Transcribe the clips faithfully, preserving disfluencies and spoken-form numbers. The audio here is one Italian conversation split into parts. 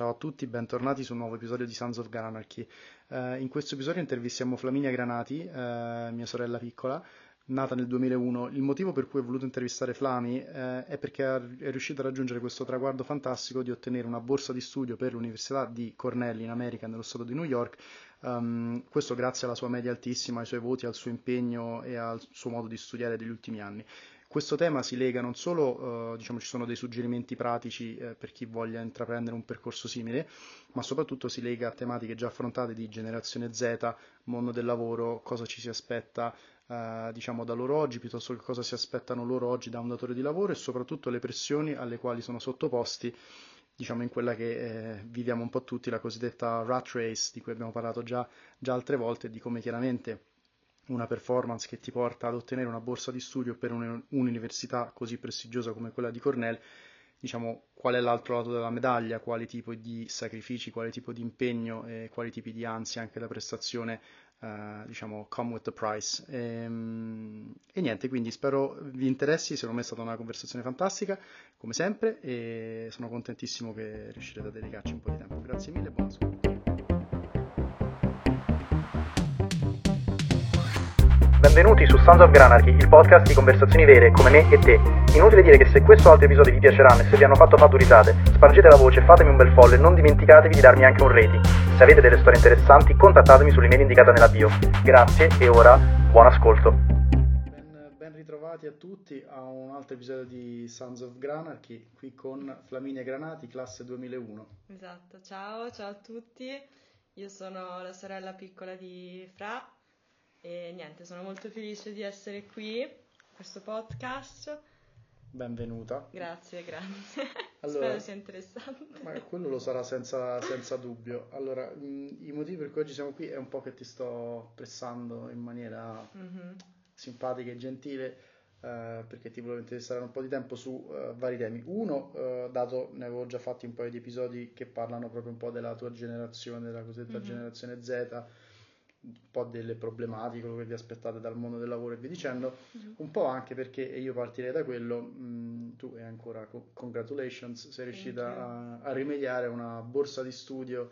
Ciao a tutti, bentornati su un nuovo episodio di Sons of Granarchy. Eh, in questo episodio intervistiamo Flaminia Granati, eh, mia sorella piccola, nata nel duemilauno. Il motivo per cui ho voluto intervistare Flami eh, è perché è riuscita a raggiungere questo traguardo fantastico di ottenere una borsa di studio per l'università di Cornell in America, nello stato di New York, um, questo grazie alla sua media altissima, ai suoi voti, al suo impegno e al suo modo di studiare degli ultimi anni. Questo tema si lega non solo, eh, diciamo ci sono dei suggerimenti pratici eh, per chi voglia intraprendere un percorso simile, ma soprattutto si lega a tematiche già affrontate di generazione Z, mondo del lavoro, cosa ci si aspetta eh, diciamo da loro oggi, piuttosto che cosa si aspettano loro oggi da un datore di lavoro e soprattutto le pressioni alle quali sono sottoposti, diciamo in quella che eh, viviamo un po' tutti, la cosiddetta rat race, di cui abbiamo parlato già, già altre volte, di come chiaramente una performance che ti porta ad ottenere una borsa di studio per un'università così prestigiosa come quella di Cornell, diciamo qual è l'altro lato della medaglia, quali tipo di sacrifici, quale tipo di impegno e quali tipi di ansia anche da prestazione, eh, diciamo come with the price. E, e niente, quindi spero vi interessi, secondo me è stata una conversazione fantastica, come sempre, e sono contentissimo che riuscirete a dedicarci un po' di tempo. Grazie mille e buon ascolto. Benvenuti su Sons of Granarchy, il podcast di conversazioni vere, come me e te. Inutile dire che se questo o altri episodi vi piaceranno e se vi hanno fatto fatturitate, spargete la voce, fatemi un bel follow e non dimenticatevi di darmi anche un rating. Se avete delle storie interessanti, contattatemi sull'email indicata nella bio. Grazie e ora, buon ascolto. Ben, ben ritrovati a tutti a un altro episodio di Sons of Granarchy, qui con Flaminia Granati, classe duemilauno. Esatto, ciao, ciao a tutti. Io sono la sorella piccola di Fra. E niente, sono molto felice di essere qui, questo podcast. Benvenuta. Grazie, grazie. Allora, spero sia interessante. Ma quello lo sarà senza, senza dubbio. Allora, mh, i motivi per cui oggi siamo qui è un po' che ti sto pressando in maniera mm-hmm. simpatica e gentile, eh, perché ti volevo interessare un po' di tempo su eh, vari temi. Uno, eh, dato ne avevo già fatti un paio di episodi che parlano proprio un po' della tua generazione, della cosiddetta mm-hmm. generazione Z, un po' delle problematiche, quello che vi aspettate dal mondo del lavoro e via dicendo, mm-hmm. un po' anche perché, e io partirei da quello, mh, tu e ancora co- congratulations, sei riuscita a, a rimediare una borsa di studio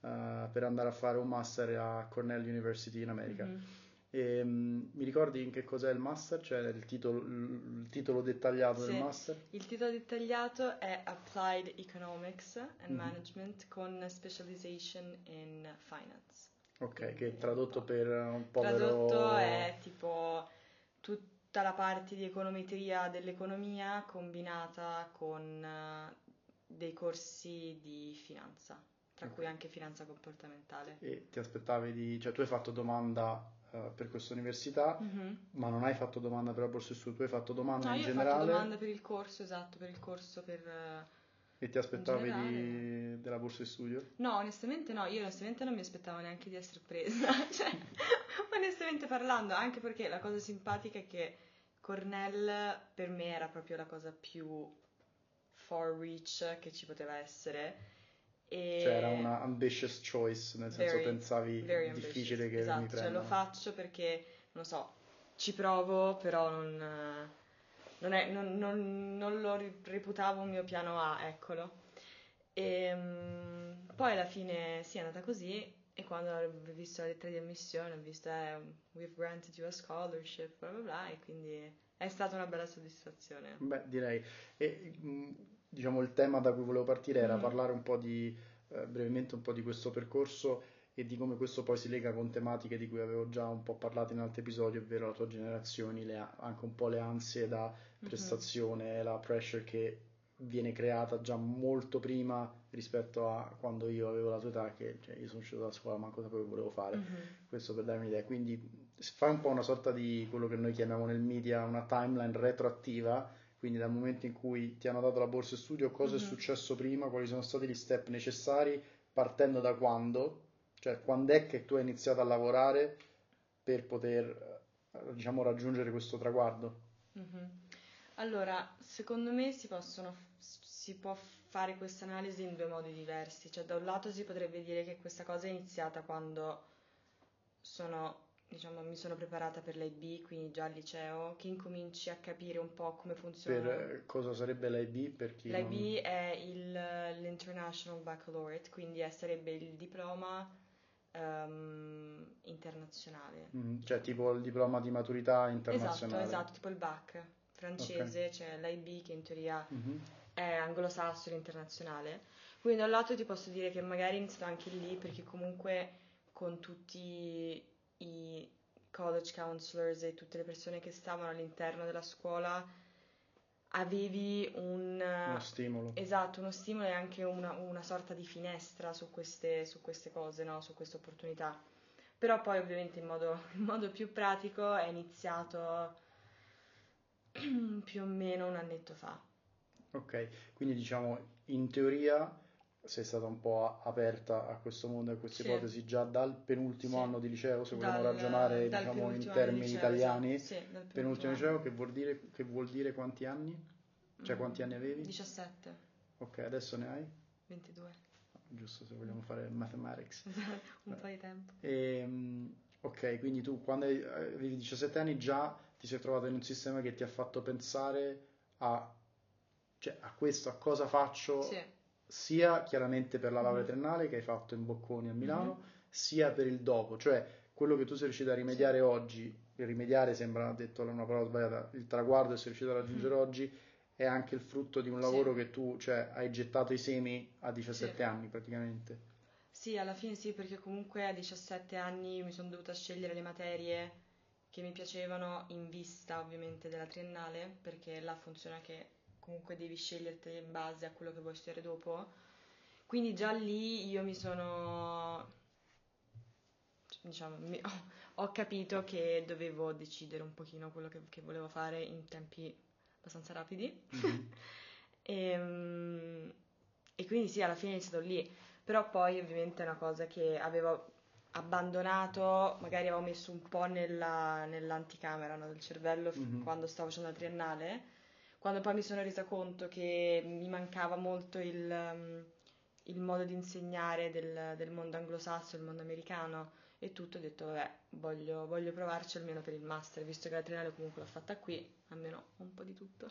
uh, per andare a fare un master a Cornell University in America. Mm-hmm. E, mh, mi ricordi in che cos'è il master? Cioè il titolo, il titolo dettagliato sì. del master? Il titolo dettagliato è Applied Economics and mm-hmm. Management con Specialization in Finance. Ok, che è tradotto per un povero... Tradotto è tipo tutta la parte di econometria dell'economia combinata con dei corsi di finanza, tra okay. cui anche finanza comportamentale. E ti aspettavi di... cioè tu hai fatto domanda uh, per questa università, mm-hmm. ma non hai fatto domanda per la borsa di studio, tu hai fatto domanda no, in generale? No, io ho fatto domanda per il corso, esatto, per il corso per... Uh, E ti aspettavi di, della borsa di studio? No, onestamente no, io onestamente non mi aspettavo neanche di essere presa, cioè, onestamente parlando, anche perché la cosa simpatica è che Cornell per me era proprio la cosa più far reach che ci poteva essere. E cioè era una ambitious choice, nel very, senso pensavi very difficile ambitious. Che esatto, mi prenda. Esatto, cioè lo faccio perché, non so, ci provo, però non... Non, è, non, non, non lo reputavo un mio piano A, eccolo. E, um, poi alla fine sì, è andata così e quando ho visto la lettera di ammissione ho visto eh, we've granted you a scholarship, bla bla bla, e quindi è stata una bella soddisfazione. Beh, direi. E, diciamo il tema da cui volevo partire era mm. parlare un po' di, eh, brevemente un po' di questo percorso e di come questo poi si lega con tematiche di cui avevo già un po' parlato in altri episodi, ovvero la tua generazione, le, anche un po' le ansie da prestazione, mm-hmm. la pressure che viene creata già molto prima rispetto a quando io avevo la tua età, che cioè, io sono uscito dalla scuola, manco sapevo che volevo fare, mm-hmm. questo per darmi un'idea. Quindi fa un po' una sorta di quello che noi chiamiamo nel media una timeline retroattiva, quindi dal momento in cui ti hanno dato la borsa di studio, cosa mm-hmm. è successo prima, quali sono stati gli step necessari, partendo da quando... Cioè, quando è che tu hai iniziato a lavorare per poter, diciamo, raggiungere questo traguardo? Mm-hmm. Allora, secondo me si possono, si può fare questa analisi in due modi diversi. Cioè, da un lato si potrebbe dire che questa cosa è iniziata quando sono diciamo, mi sono preparata per l'A I B, quindi già al liceo, che incominci a capire un po' come funziona. Per cosa sarebbe l'A I B? Per chi l'A I B non... è il, l'International Baccalaureate, quindi è, sarebbe il diploma um, internazionale. Mm, cioè tipo il diploma di maturità internazionale. Esatto, esatto, tipo il B A C francese, okay. Cioè l'A I B che in teoria mm-hmm. è anglosassone internazionale. Quindi da un lato ti posso dire che magari inizio anche lì, perché comunque con tutti... i college counselors e tutte le persone che stavano all'interno della scuola avevi un uno stimolo, esatto, uno stimolo e anche una, una sorta di finestra su queste, su queste cose, no? Su queste opportunità. Però poi ovviamente in modo, in modo più pratico è iniziato più o meno un annetto fa. Ok, quindi diciamo in teoria sei stata un po' aperta a questo mondo e a queste sì. ipotesi già dal penultimo sì. anno di liceo, se dal, vogliamo ragionare diciamo in termini liceo, italiani, sì, penultimo, penultimo liceo, che vuol dire, che vuol dire quanti anni? Cioè mm. quanti anni avevi? diciassette. Ok, adesso ne hai? ventidue. Giusto, se vogliamo fare mathematics. un Beh. po' di tempo. E, ok, quindi tu quando avevi diciassette anni già ti sei trovata in un sistema che ti ha fatto pensare a, cioè, a questo, a cosa faccio... Sì. Sia chiaramente per la laurea triennale che hai fatto in Bocconi a Milano, mm-hmm. sia per il dopo, cioè quello che tu sei riuscita a rimediare sì. oggi, il rimediare sembra detto una parola sbagliata, il traguardo che sei riuscita a raggiungere mm-hmm. oggi è anche il frutto di un lavoro sì. che tu, cioè, hai gettato i semi a diciassette sì. anni praticamente. Sì, alla fine sì, perché comunque a diciassette anni mi sono dovuta scegliere le materie che mi piacevano in vista ovviamente della triennale, perché là funziona che comunque devi sceglierti in base a quello che vuoi studiare dopo, quindi già lì io mi sono, diciamo, mi, ho, ho capito che dovevo decidere un pochino quello che, che volevo fare in tempi abbastanza rapidi, mm-hmm. e, e quindi sì, alla fine è iniziato lì, però poi ovviamente è una cosa che avevo abbandonato, magari avevo messo un po' nella, nell'anticamera, no, del cervello mm-hmm. quando stavo facendo la triennale. Quando poi mi sono resa conto che mi mancava molto il, il modo di insegnare del, del mondo anglosassone, il mondo americano e tutto, ho detto vabbè, voglio, voglio provarci almeno per il master, visto che la triennale comunque l'ho fatta qui, almeno un po' di tutto.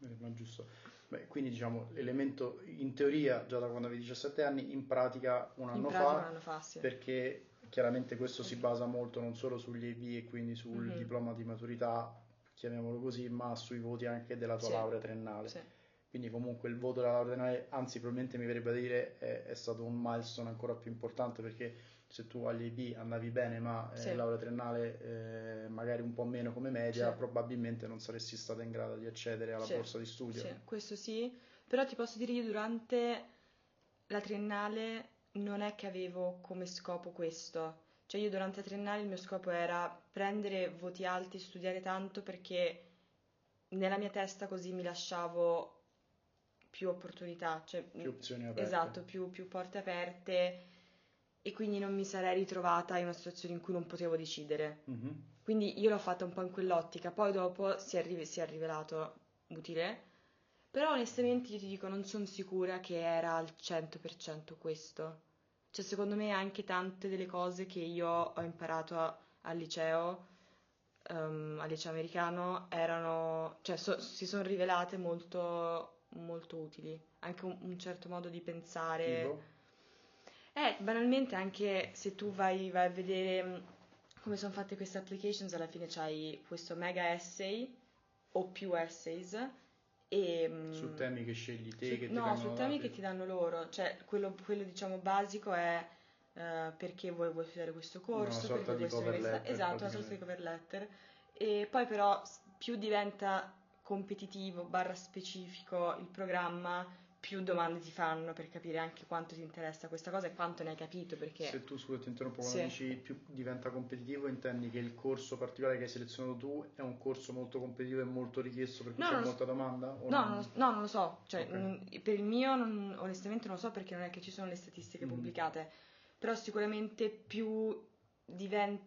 Eh, ma giusto. Beh, quindi diciamo l'elemento in teoria già da quando avevi diciassette anni, in pratica un anno in pratica fa, un anno fa sì. perché chiaramente questo okay. si basa molto non solo sugli A B e quindi sul mm-hmm. diploma di maturità, chiamiamolo così, ma sui voti anche della tua sì. laurea triennale. Sì. Quindi comunque il voto della laurea triennale, anzi probabilmente mi verrebbe a dire, è, è stato un milestone ancora più importante, perché se tu agli I B andavi bene, ma sì. eh, laurea triennale eh, magari un po' meno come media, sì. probabilmente non saresti stata in grado di accedere alla sì. borsa di studio. Sì, questo sì, però ti posso dire che durante la triennale non è che avevo come scopo questo. Cioè io durante la triennale il mio scopo era prendere voti alti, studiare tanto, perché nella mia testa così mi lasciavo più opportunità, cioè più opzioni aperte. Esatto, più, più porte aperte, e quindi non mi sarei ritrovata in una situazione in cui non potevo decidere. Mm-hmm. Quindi io l'ho fatta un po' in quell'ottica, poi dopo si è, rive- si è rivelato utile, però onestamente io ti dico non sono sicura che era al cento per cento questo. Cioè secondo me anche tante delle cose che io ho imparato a, al liceo, um, al liceo americano, erano, cioè so, si sono rivelate molto, molto utili, anche un, un certo modo di pensare. Tipo? Eh, banalmente anche se tu vai, vai a vedere come sono fatte queste applications, alla fine c'hai questo mega essay o più essays, e, su temi che scegli te, su, che ti no, su temi che ti danno loro, cioè quello, quello diciamo basico è uh, perché vuoi, vuoi studiare questo corso, una sorta di cover letter, esatto, una sorta di cover letter, e poi però più diventa competitivo barra specifico il programma, più domande ti fanno per capire anche quanto ti interessa questa cosa e quanto ne hai capito, perché... Se tu, scusa, ti interrompo, quando sì. dici più diventa competitivo intendi che il corso particolare che hai selezionato tu è un corso molto competitivo e molto richiesto, per cui no, c'è molta so. domanda? O no, non... no, non lo so, cioè, okay. non, per il mio non, onestamente non lo so, perché non è che ci sono le statistiche mm. pubblicate, però sicuramente più diventa...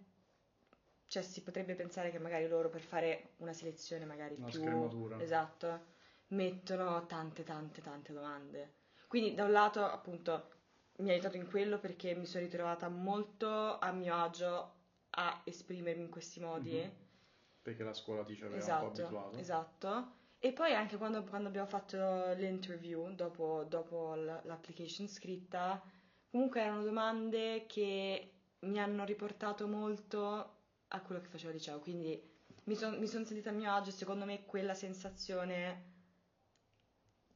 Cioè si potrebbe pensare che magari loro per fare una selezione magari una più... Una scrematura. Esatto. Mettono tante tante tante domande, quindi da un lato appunto mi ha aiutato in quello, perché mi sono ritrovata molto a mio agio a esprimermi in questi modi. Mm-hmm. Perché la scuola ti ci aveva esatto, un po' abituato. Esatto. E poi anche quando, quando abbiamo fatto l'interview, dopo, dopo l'application scritta, comunque erano domande che mi hanno riportato molto a quello che facevo al liceo, quindi mi sono mi son sentita a mio agio. Secondo me quella sensazione,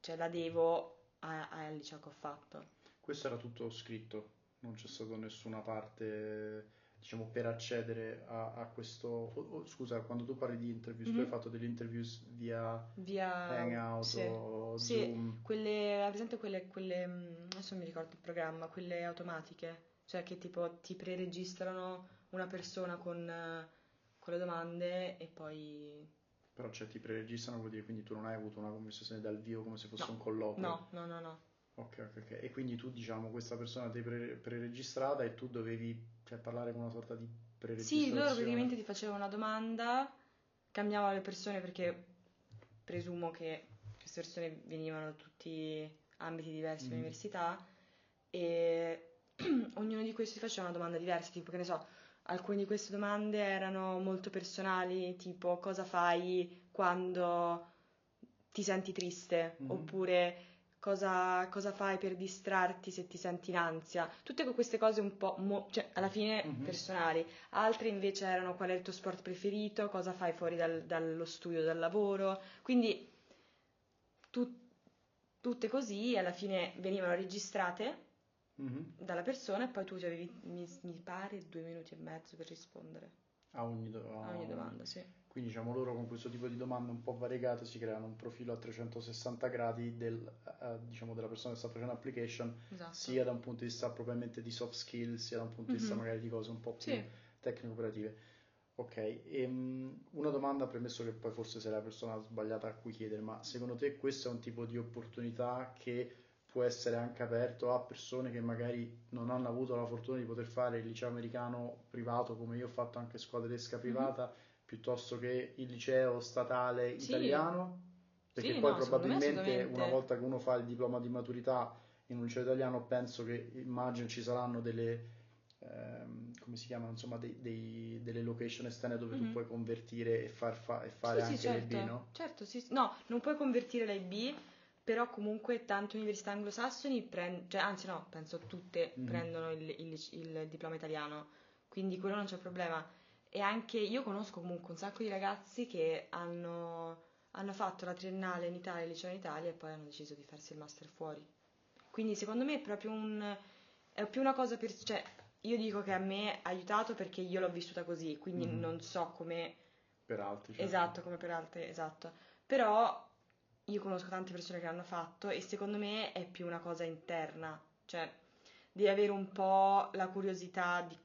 cioè, la devo a, a, al liceo che ho fatto. Questo era tutto scritto, non c'è stata nessuna parte, diciamo, per accedere a, a questo... Oh, scusa, quando tu parli di interviews, mm-hmm. tu hai fatto delle interviews via, via Hangout sì. o Zoom? Sì, quelle, presente quelle, quelle, adesso mi ricordo il programma, quelle automatiche, cioè che tipo ti preregistrano una persona con, con le domande e poi... Però cioè ti preregistrano, vuol dire quindi tu non hai avuto una conversazione dal vivo come se fosse no. un colloquio? No, no, no, no. Ok, ok, ok. E quindi tu, diciamo, questa persona ti pre- preregistrata e tu dovevi, cioè, parlare con una sorta di preregistrazione? Sì, loro praticamente ti facevano una domanda, cambiavano le persone perché presumo che queste persone venivano da tutti ambiti diversi mm. dell'università e ognuno di questi faceva una domanda diversa, tipo, che ne so... Alcune di queste domande erano molto personali, tipo cosa fai quando ti senti triste, mm-hmm. oppure cosa, cosa fai per distrarti se ti senti in ansia. Tutte queste cose un po', mo- cioè, alla fine mm-hmm. personali. Altre invece erano qual è il tuo sport preferito, cosa fai fuori dal, dallo studio, dal lavoro. Quindi tu- tutte così alla fine venivano registrate dalla persona e poi tu avevi, mi, mi pare, due minuti e mezzo per rispondere a ogni, do- a ogni domanda, sì. Quindi, diciamo, loro con questo tipo di domande un po' variegate si creano un profilo a trecentosessanta gradi del, eh, diciamo, della persona che sta facendo application, esatto. sia da un punto di vista probabilmente di soft skills, sia da un punto mm-hmm. di vista magari di cose un po' più sì. tecnico-operative. Ok, e, um, una domanda, premesso che poi forse sei la persona sbagliata a cui chiedere, ma secondo te questo è un tipo di opportunità che può essere anche aperto a persone che magari non hanno avuto la fortuna di poter fare il liceo americano privato, come io ho fatto anche scuola tedesca privata, mm-hmm. piuttosto che il liceo statale sì. italiano? Perché sì, poi no, probabilmente me, una volta che uno fa il diploma di maturità in un liceo italiano, penso che, immagino, ci saranno delle, ehm, come si chiamano, insomma, dei, dei, delle location esterne dove mm-hmm. tu puoi convertire e, far fa- e fare sì, anche sì, certo. l'I B, no? Certo, sì, no, non puoi convertire l'I B, però comunque tante università anglosassoni prendono, cioè, anzi no, penso tutte mm. prendono il, il, il diploma italiano, quindi quello non c'è problema. E anche io conosco comunque un sacco di ragazzi che hanno, hanno fatto la triennale in Italia, il liceo in Italia e poi hanno deciso di farsi il master fuori. Quindi secondo me è proprio un, è più una cosa per, cioè, io dico che a me ha aiutato perché io l'ho vissuta così, quindi mm. non so come per altri, certo. esatto, come per altri, esatto, però io conosco tante persone che l'hanno fatto e secondo me è più una cosa interna, cioè devi avere un po' la curiosità di,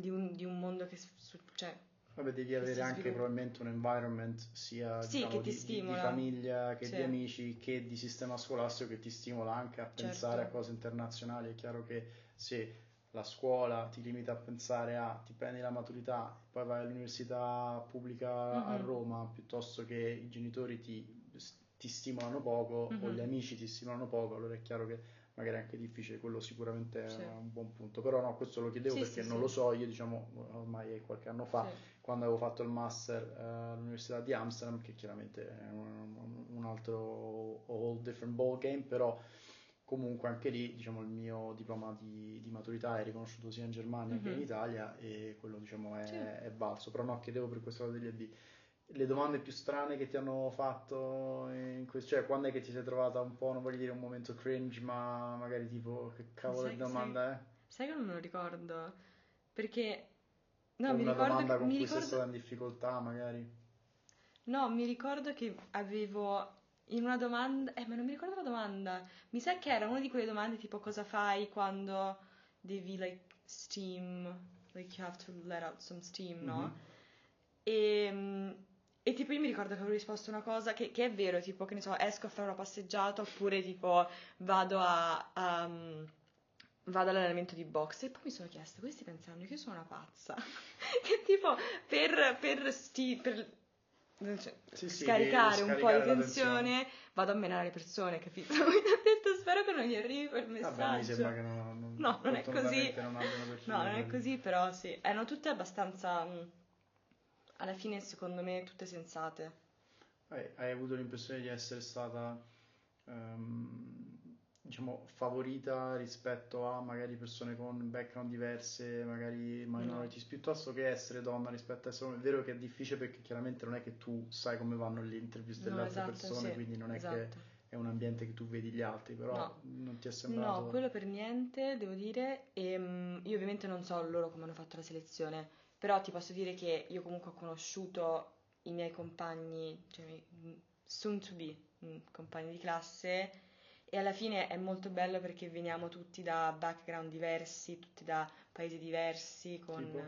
di, un, di un mondo che su, cioè, vabbè, devi avere anche sviluppa. Probabilmente un environment sia sì, diciamo, che ti di, di famiglia che sì. di amici che di sistema scolastico che ti stimola anche a pensare certo. a cose internazionali. È chiaro che se la scuola ti limita a pensare a ti prendi la maturità e poi vai all'università pubblica mm-hmm. a Roma, piuttosto che i genitori ti ti stimolano poco mm-hmm. o gli amici ti stimolano poco, allora è chiaro che magari è anche difficile, quello sicuramente è sì. un buon punto. Però no, questo lo chiedevo sì, perché sì, non sì. lo so, io diciamo ormai è qualche anno fa, sì. quando avevo fatto il master uh, all'Università di Amsterdam, che chiaramente è un, un altro whole different ball game, però comunque anche lì, diciamo, il mio diploma di, di maturità è riconosciuto sia in Germania mm-hmm. che in Italia e quello, diciamo, è, sì. è valso. Però no, chiedevo per questa cosa degli I B. Le domande più strane che ti hanno fatto in questo, cioè quando è che ti sei trovata un po', non voglio dire un momento cringe, ma magari tipo che cavolo di domanda è? Sai che non me lo ricordo, perché no, mi ricordo che una domanda con cui sei stata in difficoltà magari. No, mi ricordo che avevo in una domanda, eh ma non mi ricordo la domanda, mi sa che era una di quelle domande tipo cosa fai quando devi like steam, like you have to let out some steam, mm-hmm. no? E, e tipo io mi ricordo che avevo risposto una cosa che, che è vero, tipo che ne so, esco a fare una passeggiata oppure tipo vado a, a um, vado all'allenamento di boxe. E poi mi sono chiesta, questi pensano che io sono una pazza che tipo per, per, sti, per cioè, sì, sì, scaricare, sì, un scaricare un po' di tensione vado a menare le persone, capito? Mi ho detto spero che non gli arrivi il messaggio. Vabbè, mi sembra che non, non... no, non è così, non no, non è così, però sì, erano tutte abbastanza, mh, alla fine secondo me tutte sensate. Hai, hai avuto l'impressione di essere stata, um, diciamo, favorita rispetto a magari persone con background diverse, magari minorities, no, piuttosto che essere donna rispetto a essere uomo? È vero che è difficile perché chiaramente non è che tu sai come vanno le interviews delle no, altre esatto, persone, sì, quindi non è esatto. che... è un ambiente che tu vedi gli altri, però no. non ti è sembrato... No, quello per niente, devo dire, e, mh, io ovviamente non so loro come hanno fatto la selezione, però ti posso dire che io comunque ho conosciuto i miei compagni, cioè soon to be, mh, compagni di classe, e alla fine è molto bello perché veniamo tutti da background diversi, tutti da paesi diversi, con... Tipo?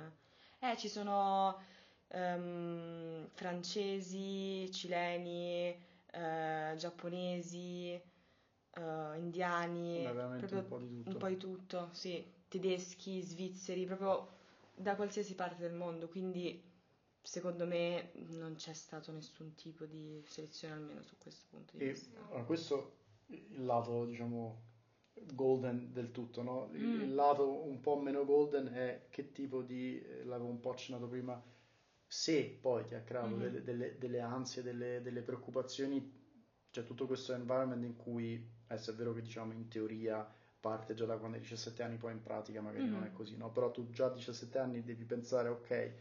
Eh, ci sono um, francesi, cileni... Uh, giapponesi, uh, indiani, proprio un po' di tutto, un po' di tutto, sì, tedeschi, svizzeri, proprio da qualsiasi parte del mondo, quindi secondo me non c'è stato nessun tipo di selezione, almeno su questo punto di e, vista. Allora, questo il lato, diciamo, golden del tutto, no? Il mm. lato un po' meno golden è che tipo di, l'avevo un po' accennato prima, se poi ti ha creato mm-hmm. delle, delle, delle ansie, delle, delle preoccupazioni, cioè tutto questo environment in cui, adesso è vero che diciamo in teoria parte già da quando hai diciassette anni, poi in pratica magari mm-hmm. non è così, no? Però tu già a diciassette anni devi pensare, ok,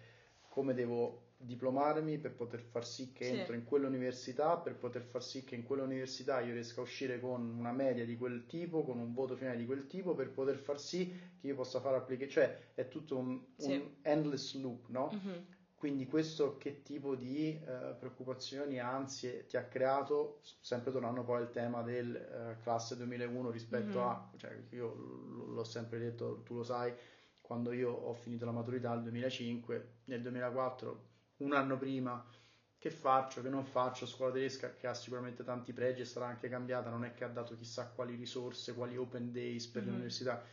come devo diplomarmi per poter far sì che sì. entro in quell'università, per poter far sì che in quell'università io riesca a uscire con una media di quel tipo, con un voto finale di quel tipo, per poter far sì che io possa fare applicazioni, cioè è tutto un, sì. un endless loop, no? Mm-hmm. Quindi questo che tipo di eh, preoccupazioni, ansie ti ha creato, sempre tornando poi al tema del eh, classe duemilauno rispetto mm-hmm. a, cioè io l'ho sempre detto, tu lo sai, quando io ho finito la maturità nel duemilacinque, nel duemilaquattro, un anno prima, che faccio, che non faccio, scuola tedesca che ha sicuramente tanti pregi e sarà anche cambiata, non è che ha dato chissà quali risorse, quali open days per mm-hmm. l'università,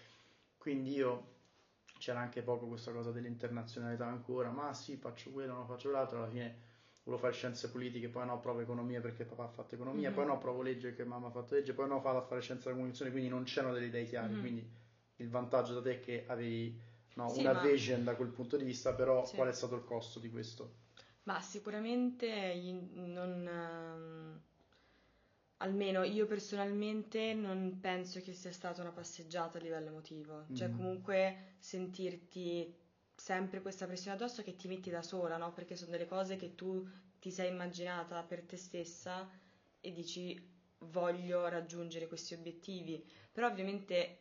quindi io... c'era anche poco questa cosa dell'internazionalità ancora, ma sì, faccio quello, non faccio l'altro, alla fine volevo fare scienze politiche, poi no, provo economia perché papà ha fatto economia, mm-hmm. poi no, provo legge perché mamma ha fatto legge, poi no, vado a fare scienza della comunicazione, quindi non c'erano delle idee chiare, mm-hmm. quindi il vantaggio da te è che avevi no, sì, una ma... vision da quel punto di vista, però sì. qual è stato il costo di questo? Ma sicuramente non... almeno io personalmente non penso che sia stata una passeggiata a livello emotivo, cioè mm. comunque sentirti sempre questa pressione addosso che ti metti da sola, no? Perché sono delle cose che tu ti sei immaginata per te stessa e dici voglio raggiungere questi obiettivi, però ovviamente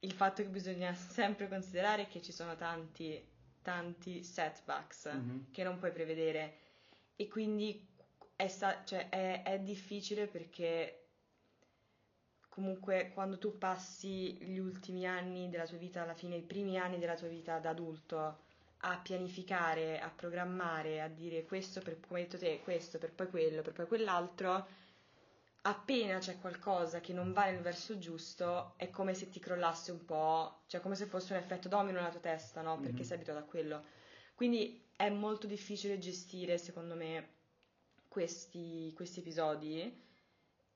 il fatto che bisogna sempre considerare è che ci sono tanti, tanti setbacks mm-hmm. che non puoi prevedere e quindi... È, sta- cioè è, è difficile perché comunque quando tu passi gli ultimi anni della tua vita, alla fine i primi anni della tua vita da adulto, a pianificare, a programmare, a dire questo per, come hai detto te, questo per poi quello, per poi quell'altro, appena c'è qualcosa che non va nel verso giusto è come se ti crollasse un po', cioè come se fosse un effetto domino nella tua testa, no? Perché mm-hmm. sei abituato a quello. Quindi è molto difficile gestire, secondo me, Questi, questi episodi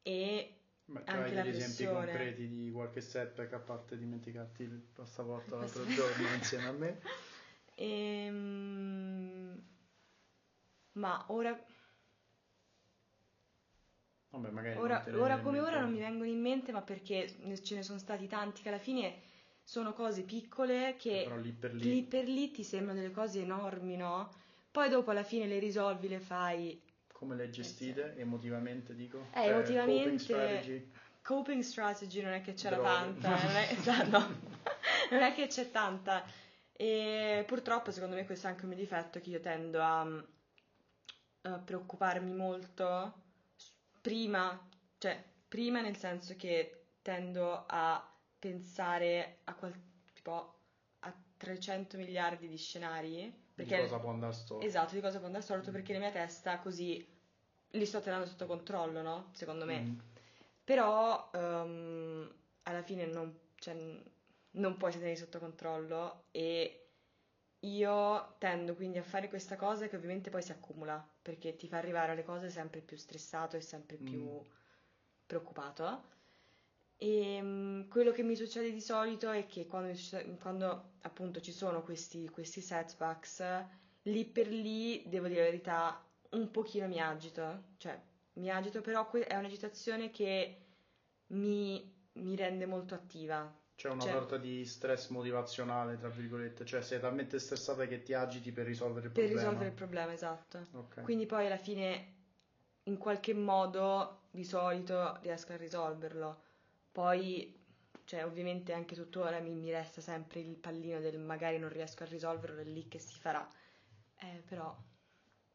e ma anche la pressione. Hai degli esempi concreti di qualche setback, a parte dimenticarti il passaporto l'altro giorno insieme a me? Ehm... Ma ora... Vabbè, magari ora, non ora come ora non mi vengono in mente, ma perché ce ne sono stati tanti che alla fine sono cose piccole che lì per lì. lì per lì ti sembrano delle cose enormi, no? Poi dopo alla fine le risolvi, le fai... Come le gestite, eh sì. emotivamente dico? Eh, cioè, emotivamente... Coping strategy. Coping strategy non è che c'era Droghe. tanta, non è, no, non è che c'è tanta. E purtroppo, secondo me, questo è anche un mio difetto, che io tendo a, a preoccuparmi molto prima, cioè prima nel senso che tendo a pensare a qual, tipo a trecento miliardi di scenari. Perché, di cosa può andare storto. Esatto, di cosa può andare storto, mm. perché la mia testa così li sto tenendo sotto controllo, no? Secondo me. Mm. Però um, alla fine non, cioè, non puoi tenerli sotto controllo e io tendo quindi a fare questa cosa che ovviamente poi si accumula, perché ti fa arrivare alle cose sempre più stressato e sempre più mm. preoccupato. E um, quello che mi succede di solito è che quando, quando appunto ci sono questi, questi setbacks, lì per lì, devo dire la verità, un pochino mi agito, cioè mi agito, però è un'agitazione che mi, mi rende molto attiva. C'è una cioè, sorta di stress motivazionale, tra virgolette, cioè sei talmente stressata che ti agiti per risolvere il per problema. Per risolvere il problema, esatto. Okay. Quindi poi alla fine, in qualche modo, di solito riesco a risolverlo. Poi, cioè, ovviamente anche tuttora mi, mi resta sempre il pallino del magari non riesco a risolverlo, è lì che si farà. Eh, però...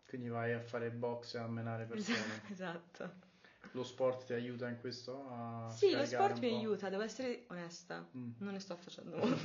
Quindi vai a fare boxe e a menare persone. Esatto. Lo sport ti aiuta in questo? A sì, lo sport mi aiuta, devo essere onesta, mm. non ne sto facendo molto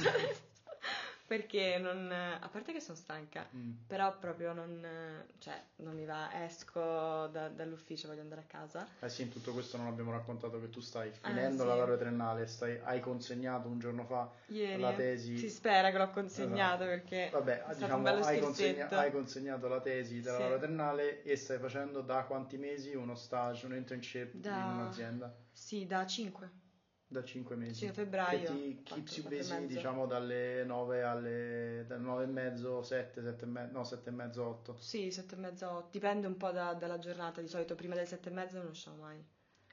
perché non, a parte che sono stanca, mm. però proprio non, cioè, non mi va, esco da, dall'ufficio, voglio andare a casa. Eh sì, in tutto questo non abbiamo raccontato che tu stai finendo ah, sì. la laurea triennale, stai, hai consegnato un giorno fa Ieri. la tesi. Si spera che l'ho consegnato, esatto. perché Vabbè, è diciamo, stato un bello hai, consegna, hai consegnato la tesi della sì. laurea triennale e stai facendo da quanti mesi uno stage, un internship da... in un'azienda? Sì, da cinque. Da cinque mesi. Sì, a febbraio. Che ti keeps you busy, diciamo, dalle nove alle dalle nove e mezzo, sette, sette e mezzo, no, sette e mezzo, otto. Sì, sette e mezzo, otto. Dipende un po' da, dalla giornata, di solito prima delle sette e mezzo non usciamo mai.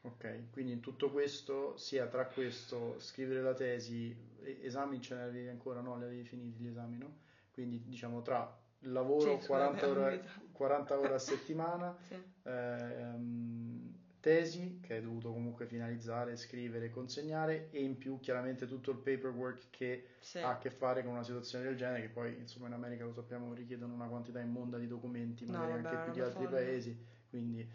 Ok, quindi in tutto questo, sia tra questo, scrivere la tesi, esami ce ne avevi ancora, no? Li avevi finiti gli esami, no? Quindi, diciamo, tra lavoro, sì, quaranta ore a settimana, sì. ehm, tesi che hai dovuto comunque finalizzare, scrivere, consegnare e in più chiaramente tutto il paperwork che sì. ha a che fare con una situazione del genere che poi insomma in America lo sappiamo richiedono una quantità immonda di documenti magari no, vabbè, anche più di altri paesi, quindi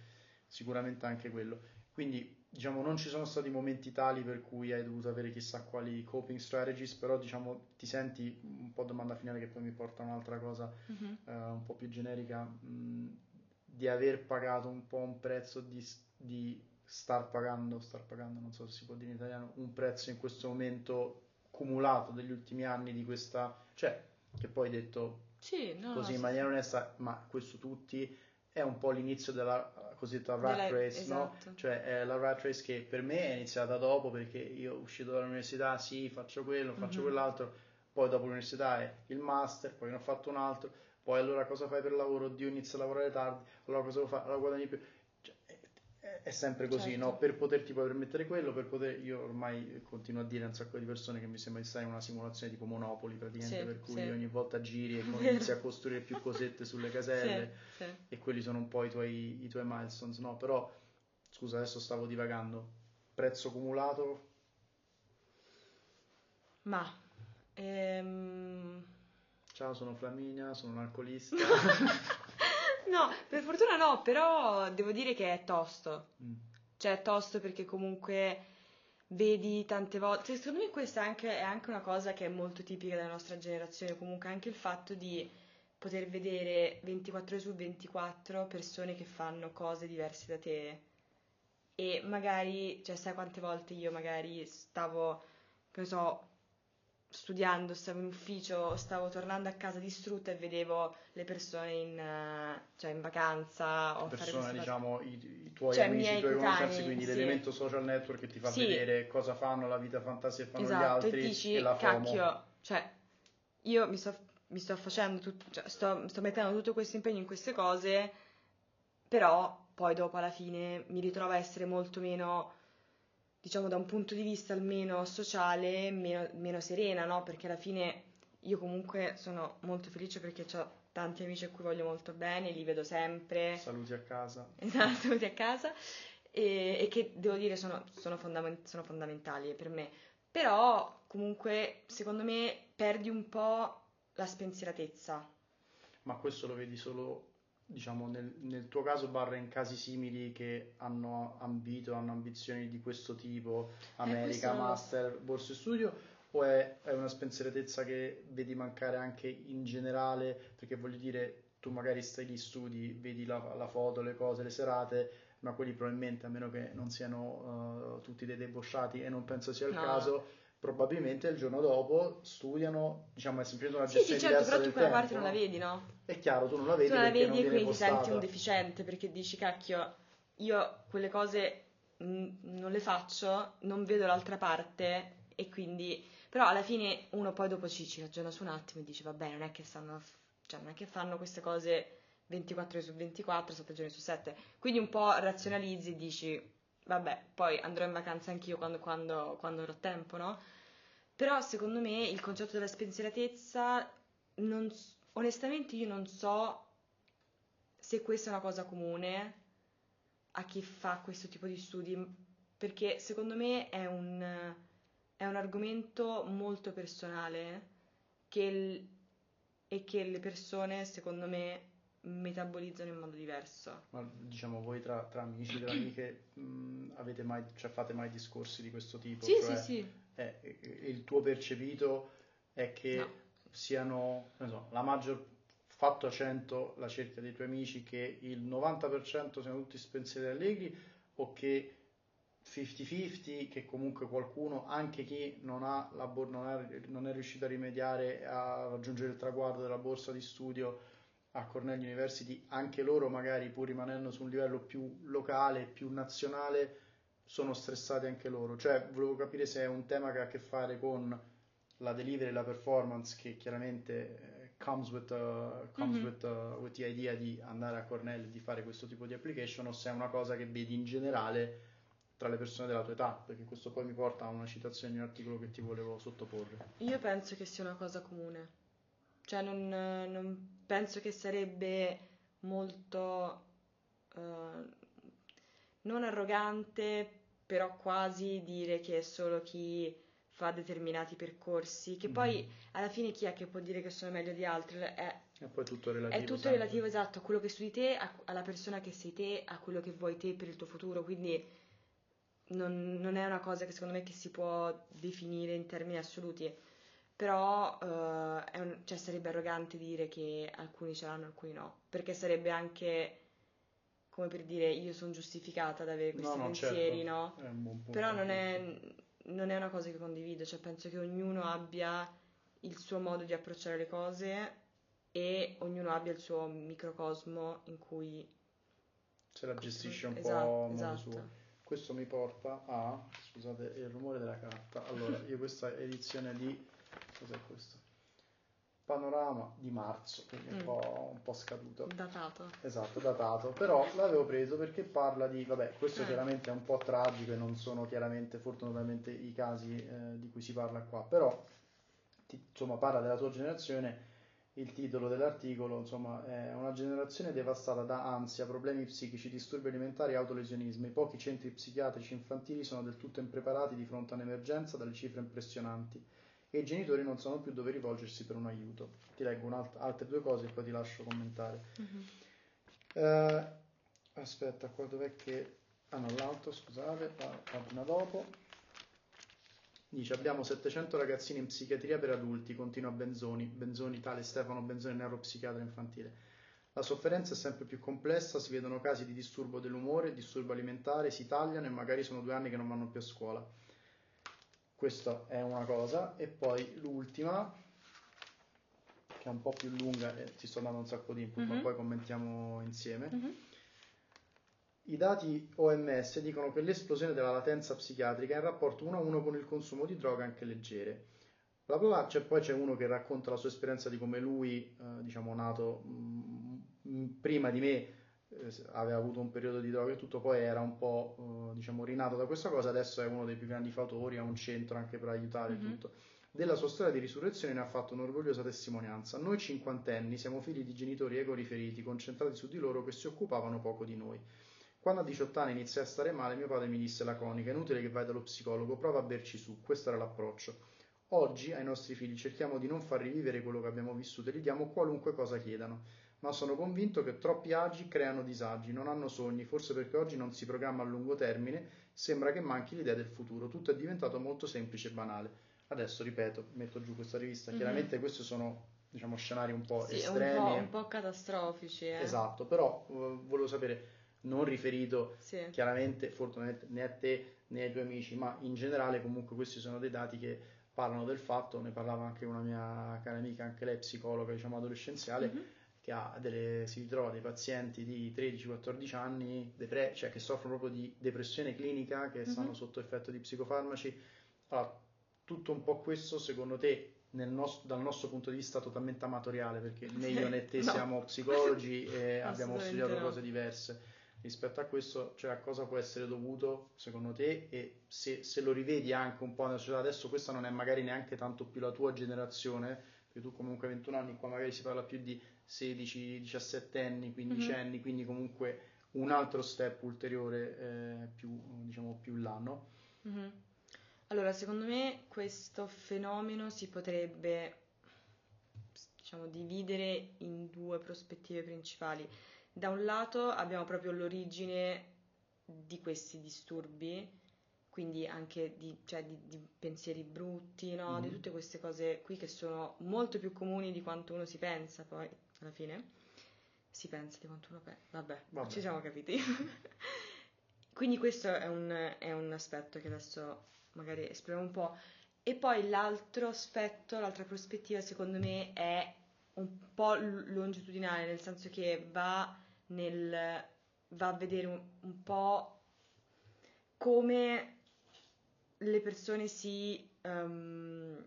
sicuramente anche quello. Quindi diciamo non ci sono stati momenti tali per cui hai dovuto avere chissà quali coping strategies, però diciamo ti senti un po' domanda finale che poi mi porta a un'altra cosa mm-hmm. uh, un po' più generica mh, di aver pagato un po' un prezzo di di star pagando, star pagando non so se si può dire in italiano, un prezzo in questo momento cumulato degli ultimi anni di questa, cioè che poi detto sì, no, così no, in maniera sì. onesta, ma questo tutti è un po' l'inizio della cosiddetta rat della, race, esatto. no? Cioè è la rat race che per me è iniziata dopo perché io uscito dall'università, sì, faccio quello, faccio mm-hmm. quell'altro, poi dopo l'università è il master, poi ne ho fatto un altro, poi allora cosa fai per lavoro? Oddio, inizio a lavorare tardi, allora cosa devo fare? Allora guadagni più. Cioè, è sempre così, certo. no? Per poterti poi permettere quello, per poter... Io ormai continuo a dire a un sacco di persone che mi sembra di stare in una simulazione tipo Monopoli, praticamente, sì, per cui sì. ogni volta giri e inizi a costruire più cosette sulle caselle sì, sì. e quelli sono un po' i tuoi, i tuoi milestones, no? Però, scusa, adesso stavo divagando. Prezzo cumulato? Ma... Ehm... Ciao, sono Flaminia, sono un alcolista... No, per fortuna no, però devo dire che è tosto, mm. cioè è tosto perché comunque vedi tante volte, cioè, secondo me questa è anche, è anche una cosa che è molto tipica della nostra generazione, comunque anche il fatto di poter vedere ventiquattro ore su ventiquattro persone che fanno cose diverse da te e magari, cioè sai quante volte io magari stavo, che ne so... studiando, stavo in ufficio, stavo tornando a casa distrutta e vedevo le persone in, cioè in vacanza. Le persone, diciamo, i, i tuoi cioè, amici, i tuoi conoscenze, quindi sì. l'elemento social network che ti fa sì. vedere cosa fanno, la vita fantastica che fanno esatto, gli altri e, dici, e la FOMO. Cacchio, cioè, io mi sto, mi sto facendo, tutto, cioè, sto, sto mettendo tutto questo impegno in queste cose, però poi dopo alla fine mi ritrovo a essere molto meno... diciamo da un punto di vista almeno sociale, meno, meno serena, no? Perché alla fine io comunque sono molto felice perché ho tanti amici a cui voglio molto bene, li vedo sempre. Saluti a casa. Esatto, saluti a casa. E, e che devo dire sono, sono, fondament- sono fondamentali per me. Però comunque secondo me perdi un po' la spensieratezza. Ma questo lo vedi solo... diciamo nel, nel tuo caso barra in casi simili che hanno ambito, hanno ambizioni di questo tipo, America, eh, master, borse studio, o è, è una spensieratezza che vedi mancare anche in generale? Perché voglio dire, tu magari stai lì, studi, vedi la, la foto, le cose, le serate, ma quelli probabilmente, a meno che non siano uh, tutti dei debosciati e non penso sia il no. caso, probabilmente il giorno dopo studiano, diciamo è semplicemente una gestione sì, sì, certo, diversa del tempo. Però tu quella parte non la vedi, no? È chiaro, tu non la vedi, tu non la vedi e quindi ti senti un deficiente perché dici cacchio, io quelle cose non le faccio, non vedo l'altra parte, e quindi, però alla fine uno poi dopo ci, ci ragiona su un attimo e dice vabbè, non è che stanno, cioè non è che fanno queste cose ventiquattro ore su ventiquattro, sette giorni su sette, quindi un po' razionalizzi e dici vabbè, poi andrò in vacanza anch'io quando, quando, quando avrò tempo, no? Però secondo me il concetto della spensieratezza, non, onestamente io non so se questa è una cosa comune a chi fa questo tipo di studi, perché secondo me è un, è un argomento molto personale che il, e che le persone, secondo me, metabolizzano in modo diverso. Ma diciamo, voi tra, tra amici, tra amiche, mh, avete mai, cioè fate mai discorsi di questo tipo? Sì, cioè, sì, sì. È, è, è il tuo percepito è che no. siano, non so, la maggior fatto a cento la cerchia dei tuoi amici, che il novanta per cento siano tutti spensieri allegri, o che cinquanta cinquanta, che comunque qualcuno, anche chi non, ha la bor- non, è, non è riuscito a rimediare, a raggiungere il traguardo della borsa di studio a Cornell University, anche loro magari, pur rimanendo su un livello più locale, più nazionale, sono stressati anche loro. Cioè, volevo capire se è un tema che ha a che fare con la delivery, la performance, che chiaramente eh, comes, with, uh, comes mm-hmm. with, uh, with the idea di andare a Cornell e di fare questo tipo di application, o se è una cosa che vedi in generale tra le persone della tua età, perché questo poi mi porta a una citazione di un articolo che ti volevo sottoporre. Io penso che sia una cosa comune. Cioè non, non penso che sarebbe molto, eh, non arrogante, però quasi dire che è solo chi fa determinati percorsi, che mm. poi alla fine chi è che può dire che sono meglio di altri? È, e poi tutto relativo. È tutto sempre. relativo, esatto, a quello che studi te, a, alla persona che sei te, a quello che vuoi te per il tuo futuro, quindi non, non è una cosa che secondo me che si può definire in termini assoluti. Però uh, è un, cioè sarebbe arrogante dire che alcuni ce l'hanno, alcuni no, perché sarebbe anche come per dire io sono giustificata ad avere questi no, no, pensieri, certo. no? È un buon punto. Però non è, non è una cosa che condivido, cioè penso che ognuno abbia il suo modo di approcciare le cose e ognuno abbia il suo microcosmo in cui se la gestisce un esatto, po' a modo suo. Questo mi porta a, scusate il rumore della carta, allora io questa edizione di, cos'è questo? Panorama di marzo, quindi mm. un, po', un po' scaduto. Datato. Esatto, datato, però l'avevo preso perché parla di, vabbè, questo eh. chiaramente è un po' tragico e non sono chiaramente, fortunatamente, i casi eh, di cui si parla qua, però ti, insomma parla della tua generazione, il titolo dell'articolo, insomma, è una generazione devastata da ansia, problemi psichici, disturbi alimentari e autolesionismi. Pochi centri psichiatrici infantili sono del tutto impreparati di fronte a un'emergenza dalle cifre impressionanti. E i genitori non sanno più dove rivolgersi per un aiuto. Ti leggo un'alt- altre due cose e poi ti lascio commentare. Mm-hmm. Uh, aspetta, qua dov'è che... Ah no, l'altro, scusate, la una dopo. Dice, abbiamo settecento ragazzini in psichiatria per adulti, continua Benzoni. Benzoni, tale Stefano Benzoni, neuropsichiatra infantile. La sofferenza è sempre più complessa, si vedono casi di disturbo dell'umore, disturbo alimentare, si tagliano e magari sono due anni che non vanno più a scuola. Questa è una cosa, e poi l'ultima, che è un po' più lunga, e ti sto dando un sacco di input, mm-hmm. ma poi commentiamo insieme. Mm-hmm. I dati O M S dicono che l'esplosione della latenza psichiatrica è in rapporto uno a uno con il consumo di droga anche leggere. Bla bla bla, cioè, poi c'è uno che racconta la sua esperienza di come lui, eh, diciamo nato mh, prima di me, aveva avuto un periodo di droga e tutto, poi era un po' eh, diciamo rinato da questa cosa, adesso è uno dei più grandi fautori, ha un centro anche per aiutare mm-hmm. tutto. Della sua storia di risurrezione ne ha fatto un'orgogliosa testimonianza. Noi cinquantenni siamo figli di genitori ego riferiti, concentrati su di loro, che si occupavano poco di noi. Quando a diciotto anni iniziai a stare male, mio padre mi disse laconica: è inutile che vai dallo psicologo, prova a berci su. Questo era l'approccio. Oggi ai nostri figli cerchiamo di non far rivivere quello che abbiamo vissuto e gli diamo qualunque cosa chiedano, ma sono convinto che troppi agi creano disagi, non hanno sogni, forse perché oggi non si programma a lungo termine, sembra che manchi l'idea del futuro, tutto è diventato molto semplice e banale. Adesso, ripeto, metto giù questa rivista, mm-hmm. chiaramente questi sono, diciamo, scenari un po' sì, estremi. un po', un po' catastrofici. Eh. Esatto, però uh, volevo sapere, non riferito sì. chiaramente, fortunatamente, né a te né ai tuoi amici, ma in generale comunque questi sono dei dati che parlano del fatto, ne parlava anche una mia cara amica, anche lei psicologa, diciamo, adolescenziale, mm-hmm. che ha delle, si ritrova dei pazienti di tredici quattordici anni depre- cioè che soffrono proprio di depressione clinica, che mm-hmm. stanno sotto effetto di psicofarmaci. Allora, tutto un po' questo secondo te nel nos- dal nostro punto di vista totalmente amatoriale, perché né io né te no. siamo psicologi e abbiamo studiato no. cose diverse rispetto a questo, cioè a cosa può essere dovuto secondo te, e se, se lo rivedi anche un po' nella società adesso, questa non è magari neanche tanto più la tua generazione, tu comunque ventuno anni, qua magari si parla più di sedici diciassette anni, quindici mm-hmm. anni, quindi comunque un altro step ulteriore eh, più, diciamo, più là, no? Mm-hmm. Allora, secondo me questo fenomeno si potrebbe, diciamo, dividere in due prospettive principali. Da un lato abbiamo proprio l'origine di questi disturbi, quindi anche di, cioè di, di pensieri brutti, no? Mm-hmm. Di tutte queste cose qui che sono molto più comuni di quanto uno si pensa, poi alla fine si pensa di quanto uno pensa, vabbè, vabbè. Ci siamo capiti. Quindi questo è un, è un aspetto che adesso magari esploriamo un po'. E poi l'altro aspetto, l'altra prospettiva secondo me è un po' longitudinale, nel senso che va, nel, va a vedere un, un po' come le persone si... Um,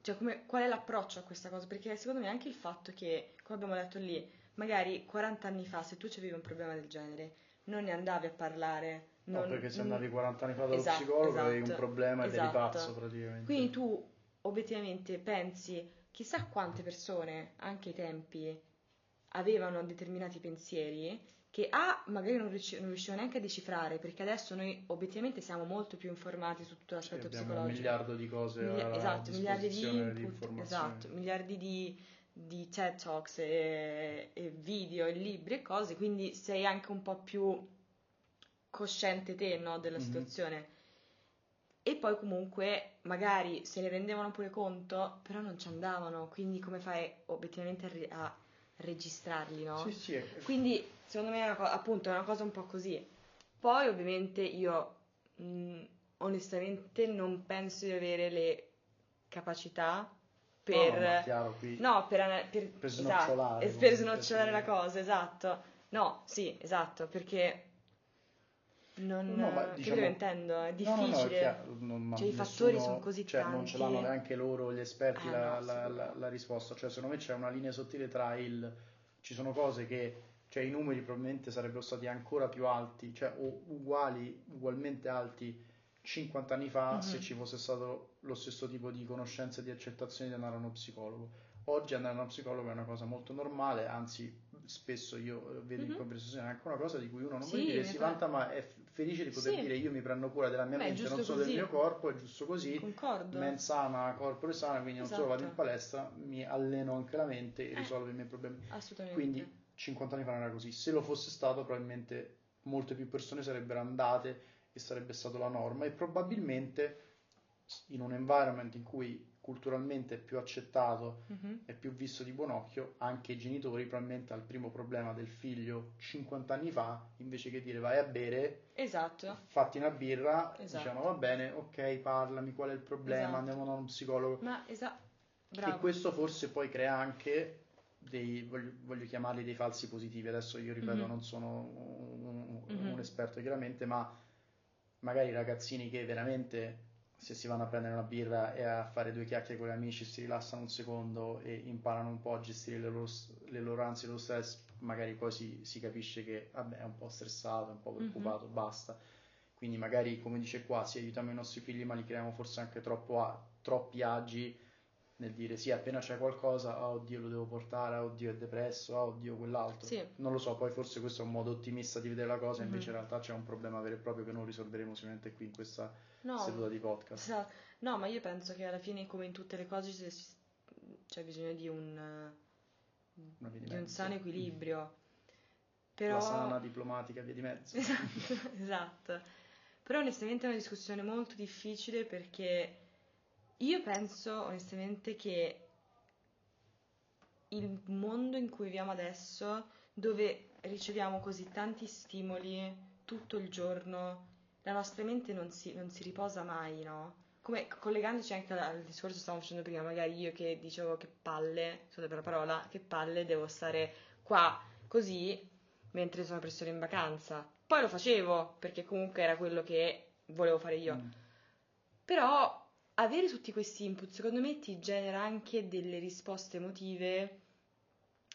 cioè come, qual è l'approccio a questa cosa? Perché secondo me anche il fatto che, come abbiamo detto lì, magari quaranta anni fa, se tu c'avevi un problema del genere, non ne andavi a parlare. Non, no, perché se andavi quaranta anni fa dallo esatto, psicologo esatto, avevi un problema ed esatto. eri pazzo praticamente. Quindi tu obiettivamente pensi, chissà quante persone, anche ai tempi, avevano determinati pensieri che A, magari non riuscivo neanche a decifrare, perché adesso noi obiettivamente siamo molto più informati su tutto l'aspetto psicologico. Abbiamo un miliardo di cose Miglia- esatto, a disposizione, di input, di esatto, miliardi di, di TED Talks e, e video e libri e cose, quindi sei anche un po' più cosciente te, no, della mm-hmm. situazione. E poi comunque magari se ne rendevano pure conto, però non ci andavano, quindi come fai obiettivamente a, a registrarli, no? Sì, sì. Quindi secondo me è una co- appunto è una cosa un po' così. Poi ovviamente io mh, onestamente non penso di avere le capacità per no, no, chiaro, qui no per, per, per snocciolare, esatto, per snocciolare la cosa, esatto. No, sì, esatto, perché non no, ma, diciamo, intendo, è difficile. No, no, chiaro, non, cioè, nessuno, i fattori sono così cioè, tanti. Non ce l'hanno neanche loro, gli esperti, eh, la, no, la, la, la risposta. Cioè, secondo me c'è una linea sottile tra il... Ci sono cose che... Cioè, i numeri probabilmente sarebbero stati ancora più alti, cioè o uguali, ugualmente alti cinquanta anni fa, mm-hmm. se ci fosse stato lo stesso tipo di conoscenza e di accettazione di andare a uno psicologo. Oggi andare a uno psicologo è una cosa molto normale, anzi spesso io vedo mm-hmm. in conversazione anche una cosa di cui uno non sì, vuole dire, si vanta, ma è felice di poter sì. dire io mi prendo cura della mia Beh, mente, non solo così. del mio corpo, è giusto così. Concordo. Mens sana, corpo è sana, quindi esatto. non solo vado in palestra, mi alleno anche la mente e eh, risolvo i miei problemi. Assolutamente. Quindi, cinquanta anni fa non era così, se lo fosse stato probabilmente molte più persone sarebbero andate e sarebbe stata la norma, e probabilmente in un environment in cui culturalmente è più accettato mm-hmm. e più visto di buon occhio, anche i genitori probabilmente al primo problema del figlio cinquanta anni fa, invece che dire vai a bere, esatto. fatti una birra, esatto. dicevano va bene, ok, parlami, qual è il problema, esatto. andiamo da uno psicologo. Ma esatto, bravo. E questo forse poi crea anche... Dei, voglio, voglio chiamarli dei falsi positivi. Adesso io ripeto, mm-hmm. non sono un, un mm-hmm. esperto chiaramente, ma magari ragazzini che veramente se si vanno a prendere una birra e a fare due chiacchiere con gli amici si rilassano un secondo e imparano un po' a gestire le loro, le loro ansie e lo stress, magari poi si, si capisce che vabbè, è un po' stressato, è un po' preoccupato, mm-hmm. basta. Quindi magari, come dice qua, sì, aiutiamo i nostri figli, ma li creiamo forse anche troppo a, troppi agi nel dire sì, appena c'è qualcosa, oh Dio lo devo portare, oh Dio è depresso, oh Dio quell'altro, sì. non lo so, poi forse questo è un modo ottimista di vedere la cosa, invece mm-hmm. in realtà c'è un problema vero e proprio che non risolveremo sicuramente qui in questa no, seduta di podcast. Esatto. No, ma io penso che alla fine, come in tutte le cose, c'è, c'è bisogno di un, di un sano equilibrio. Mm. Però... La sana diplomatica via di mezzo. Esatto, esatto. Però onestamente è una discussione molto difficile, perché... Io penso onestamente che il mondo in cui viviamo adesso, dove riceviamo così tanti stimoli tutto il giorno, la nostra mente non si, non si riposa mai, no? come collegandoci anche al discorso che stavamo facendo prima, magari io che dicevo che palle, scusate per la parola, che palle devo stare qua così mentre sono presso in vacanza. Poi lo facevo perché comunque era quello che volevo fare io. Mm. Però avere tutti questi input secondo me ti genera anche delle risposte emotive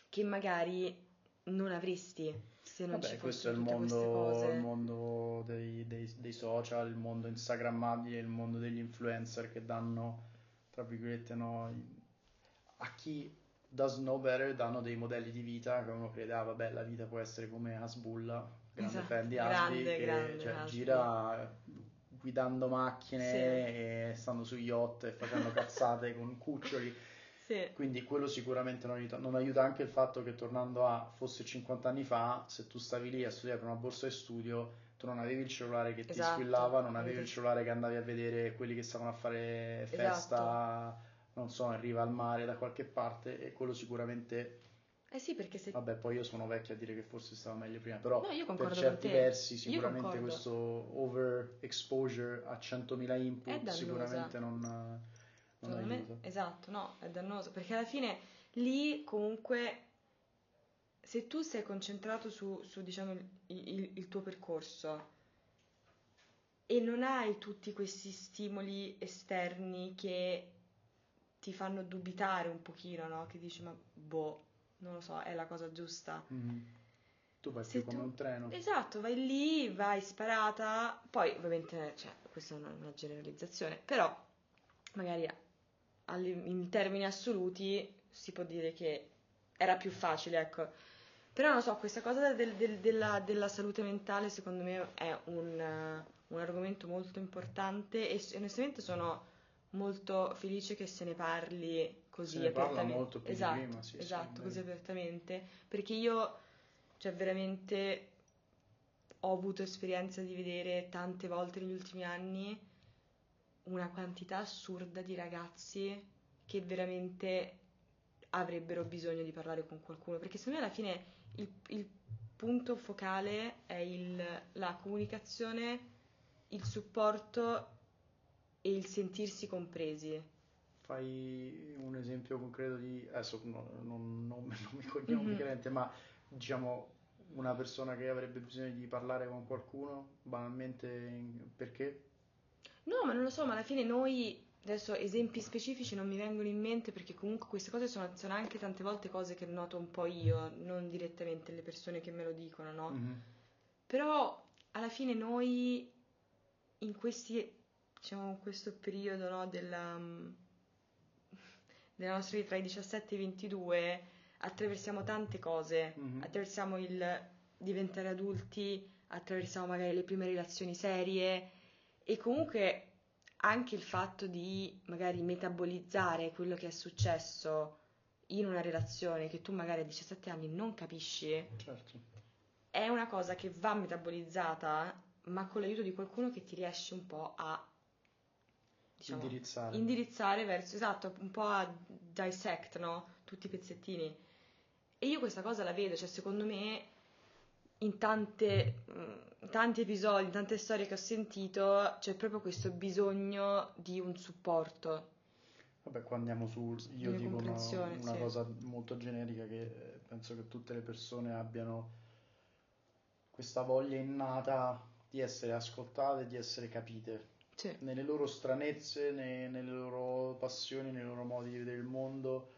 che magari non avresti se non Vabbè, ci fossero tutte mondo, queste cose. Il mondo dei, dei, dei social, il mondo instagrammabile, il mondo degli influencer che danno, tra virgolette, no, a chi does know better danno dei modelli di vita che uno crede, ah vabbè, la vita può essere come Hasbulla, grande esatto, fan di Hasbi, grande, che grande, cioè, Hasbi. gira guidando macchine sì. e stando su yacht e facendo cazzate con cuccioli. Sì. Quindi quello sicuramente non aiuta. Non aiuta anche il fatto che, tornando a fosse cinquanta anni fa, se tu stavi lì a studiare per una borsa di studio, tu non avevi il cellulare che esatto. ti squillava, non avevi il cellulare che andavi a vedere quelli che stavano a fare festa, esatto. non so, in riva al mare da qualche parte, e quello sicuramente... Eh sì, perché se... Vabbè, poi io sono vecchio a dire che forse stava meglio prima, però no, io per certi versi sicuramente questo over exposure a centomila input sicuramente non... Secondo me, esatto, no, è dannoso, perché alla fine lì comunque se tu sei concentrato su, su diciamo, il, il, il tuo percorso e non hai tutti questi stimoli esterni che ti fanno dubitare un pochino, no? Che dici, ma boh, non lo so, è la cosa giusta. Mm. Tu vai più come tu... un treno. Esatto, vai lì, vai sparata, poi ovviamente, cioè, questa è una, una generalizzazione, però magari... in termini assoluti si può dire che era più facile, ecco. Però non so, questa cosa del, del, della, della salute mentale secondo me è un, un argomento molto importante e onestamente sono molto felice che se ne parli così se apertamente. Se ne parla molto più esatto, prima, sì, esatto, così apertamente, perché io cioè veramente ho avuto esperienza di vedere tante volte negli ultimi anni una quantità assurda di ragazzi che veramente avrebbero bisogno di parlare con qualcuno, perché secondo me alla fine il, il punto focale è il, la comunicazione, il supporto e il sentirsi compresi. Fai un esempio concreto di... adesso no, non, non, non mi cogniamo mm-hmm. chiaramente, ma diciamo una persona che avrebbe bisogno di parlare con qualcuno, banalmente perché? No, ma non lo so, ma alla fine noi, adesso esempi specifici non mi vengono in mente perché comunque queste cose sono, sono anche tante volte cose che noto un po' io, non direttamente le persone che me lo dicono, no? Mm-hmm. Però alla fine noi in questi, diciamo, in questo periodo, no, della, della nostra vita tra i diciassette e i ventidue attraversiamo tante cose, mm-hmm. attraversiamo il diventare adulti, attraversiamo magari le prime relazioni serie... E comunque anche il fatto di magari metabolizzare quello che è successo in una relazione che tu magari a diciassette anni non capisci, certo. è una cosa che va metabolizzata, ma con l'aiuto di qualcuno che ti riesce un po' a diciamo, indirizzare. indirizzare verso, esatto, un po' a dissect, no? Tutti i pezzettini. E io questa cosa la vedo, cioè secondo me in tante, in tanti episodi, in tante storie che ho sentito, c'è proprio questo bisogno di un supporto. Vabbè, qua andiamo su, io Mio dico una, una sì. cosa molto generica, che penso che tutte le persone abbiano questa voglia innata di essere ascoltate, di essere capite. Sì. Nelle loro stranezze, nei, nelle loro passioni, nei loro modi di vedere il mondo,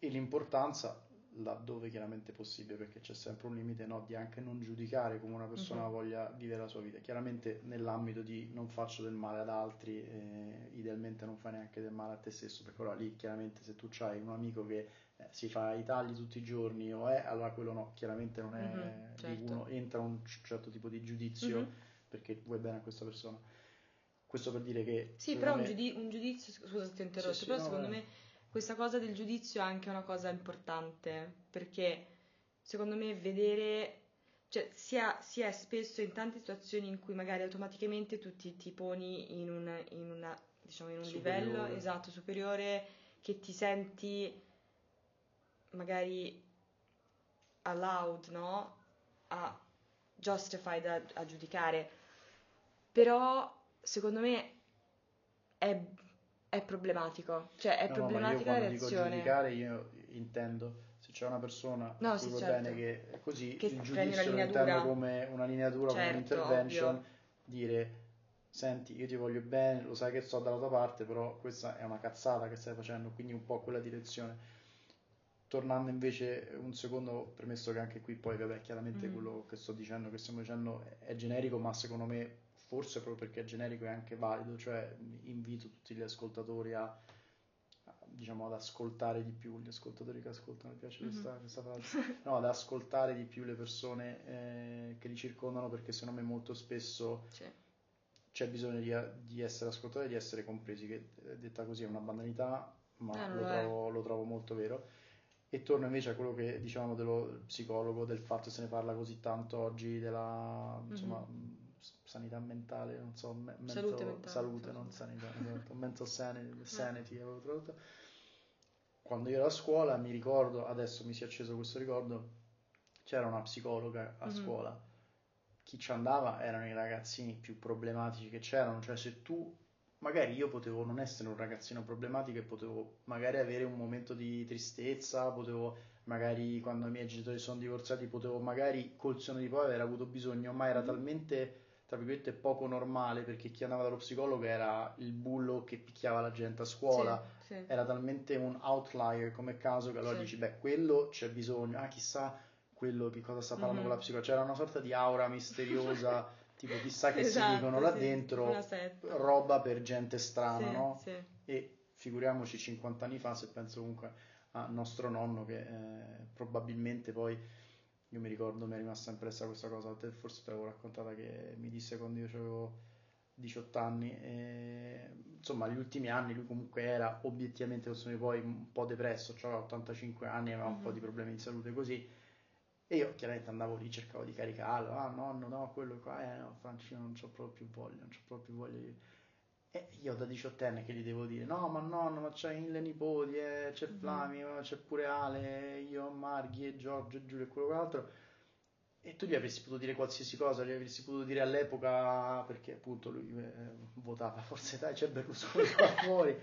e l'importanza... laddove chiaramente è possibile, perché c'è sempre un limite, no, di anche non giudicare come una persona uh-huh. voglia vivere la sua vita, chiaramente nell'ambito di non faccio del male ad altri, eh, idealmente non fai neanche del male a te stesso, perché ora lì chiaramente se tu c'hai un amico che eh, si fa i tagli tutti i giorni o è, allora quello no, chiaramente non è uh-huh, certo. di uno, entra un certo tipo di giudizio uh-huh. perché vuoi bene a questa persona, questo per dire che sì, però me... un, giudiz- un giudizio, scusa se ti interrompo, sì, sì, però no, secondo me questa cosa del giudizio è anche una cosa importante, perché secondo me vedere, cioè si, ha, si è spesso in tante situazioni in cui magari automaticamente tu ti, ti poni in, una, in, una, diciamo in un superiore. livello esatto superiore, che ti senti magari allowed, no? A justified, a, a giudicare, però secondo me è, è problematico, cioè è no, problematica no, ma io la reazione. Dico giudicare, io intendo se c'è una persona no, a cui sì, certo. bene che è così, che il giudizio lo intendo come una lineatura, certo, come un'intervention, ovvio. Dire senti, io ti voglio bene, lo sai che sto dalla tua parte, però questa è una cazzata che stai facendo, quindi un po' quella direzione. Tornando invece un secondo, premesso che anche qui poi, vabbè, chiaramente mm. quello che sto dicendo, che stiamo dicendo è generico, ma secondo me forse proprio perché è generico è anche valido, cioè invito tutti gli ascoltatori a, a diciamo, ad ascoltare di più, gli ascoltatori che ascoltano, mi piace questa, mm. questa frase, no, ad ascoltare di più le persone eh, che li circondano, perché secondo me molto spesso... C'è. C'è bisogno di, di essere ascoltati e di essere compresi, che detta così è una banalità, ma eh, lo, trovo, lo trovo molto vero. E torno invece a quello che dicevamo dello psicologo, del fatto che se ne parla così tanto oggi della insomma, mm-hmm. sanità mentale, non so, me- mento, salute, mentale, salute non sanità, mental sanity, sanity avevo tradotto. Quando io ero a scuola, mi ricordo, adesso mi si è acceso questo ricordo, c'era una psicologa a mm-hmm. scuola. Chi ci andava erano i ragazzini più problematici che c'erano, cioè se tu, magari io potevo non essere un ragazzino problematico e potevo magari avere un momento di tristezza, potevo magari quando i miei genitori sono divorziati, potevo magari col senno di poi aver avuto bisogno, ma era talmente, tra virgolette, poco normale, perché chi andava dallo psicologo era il bullo che picchiava la gente a scuola, sì, sì. era talmente un outlier come caso che allora sì. dici, beh, quello c'è bisogno, ah chissà... quello che cosa sta parlando mm-hmm. con la psicologa, c'era una sorta di aura misteriosa tipo chissà che esatto, si dicono là sì, dentro, roba per gente strana, sì, no? Sì. E figuriamoci cinquanta anni fa, se penso comunque a nostro nonno che eh, probabilmente poi, io mi ricordo, mi è rimasta impressa questa cosa, forse te l'avevo raccontata, che mi disse quando io avevo diciotto anni e, insomma gli ultimi anni lui comunque era obiettivamente poi un po' depresso, cioè aveva ottantacinque anni, aveva mm-hmm. un po' di problemi di salute così. E io chiaramente andavo lì, cercavo di caricarlo, ah nonno, no, quello qua, eh no, Francino non c'ho proprio più voglia, non c'ho proprio più voglia di... E io da diciottenne che gli devo dire, no ma nonno, ma c'hai mille nipoti, eh, c'è Flamio, c'è pure Ale, io, Marghi, e Giorgio, e Giulio e quello quell'altro. E tu gli avresti potuto dire qualsiasi cosa, gli avresti potuto dire all'epoca, perché appunto lui eh, votava Forza Italia, c'è Berlusconi qua fuori,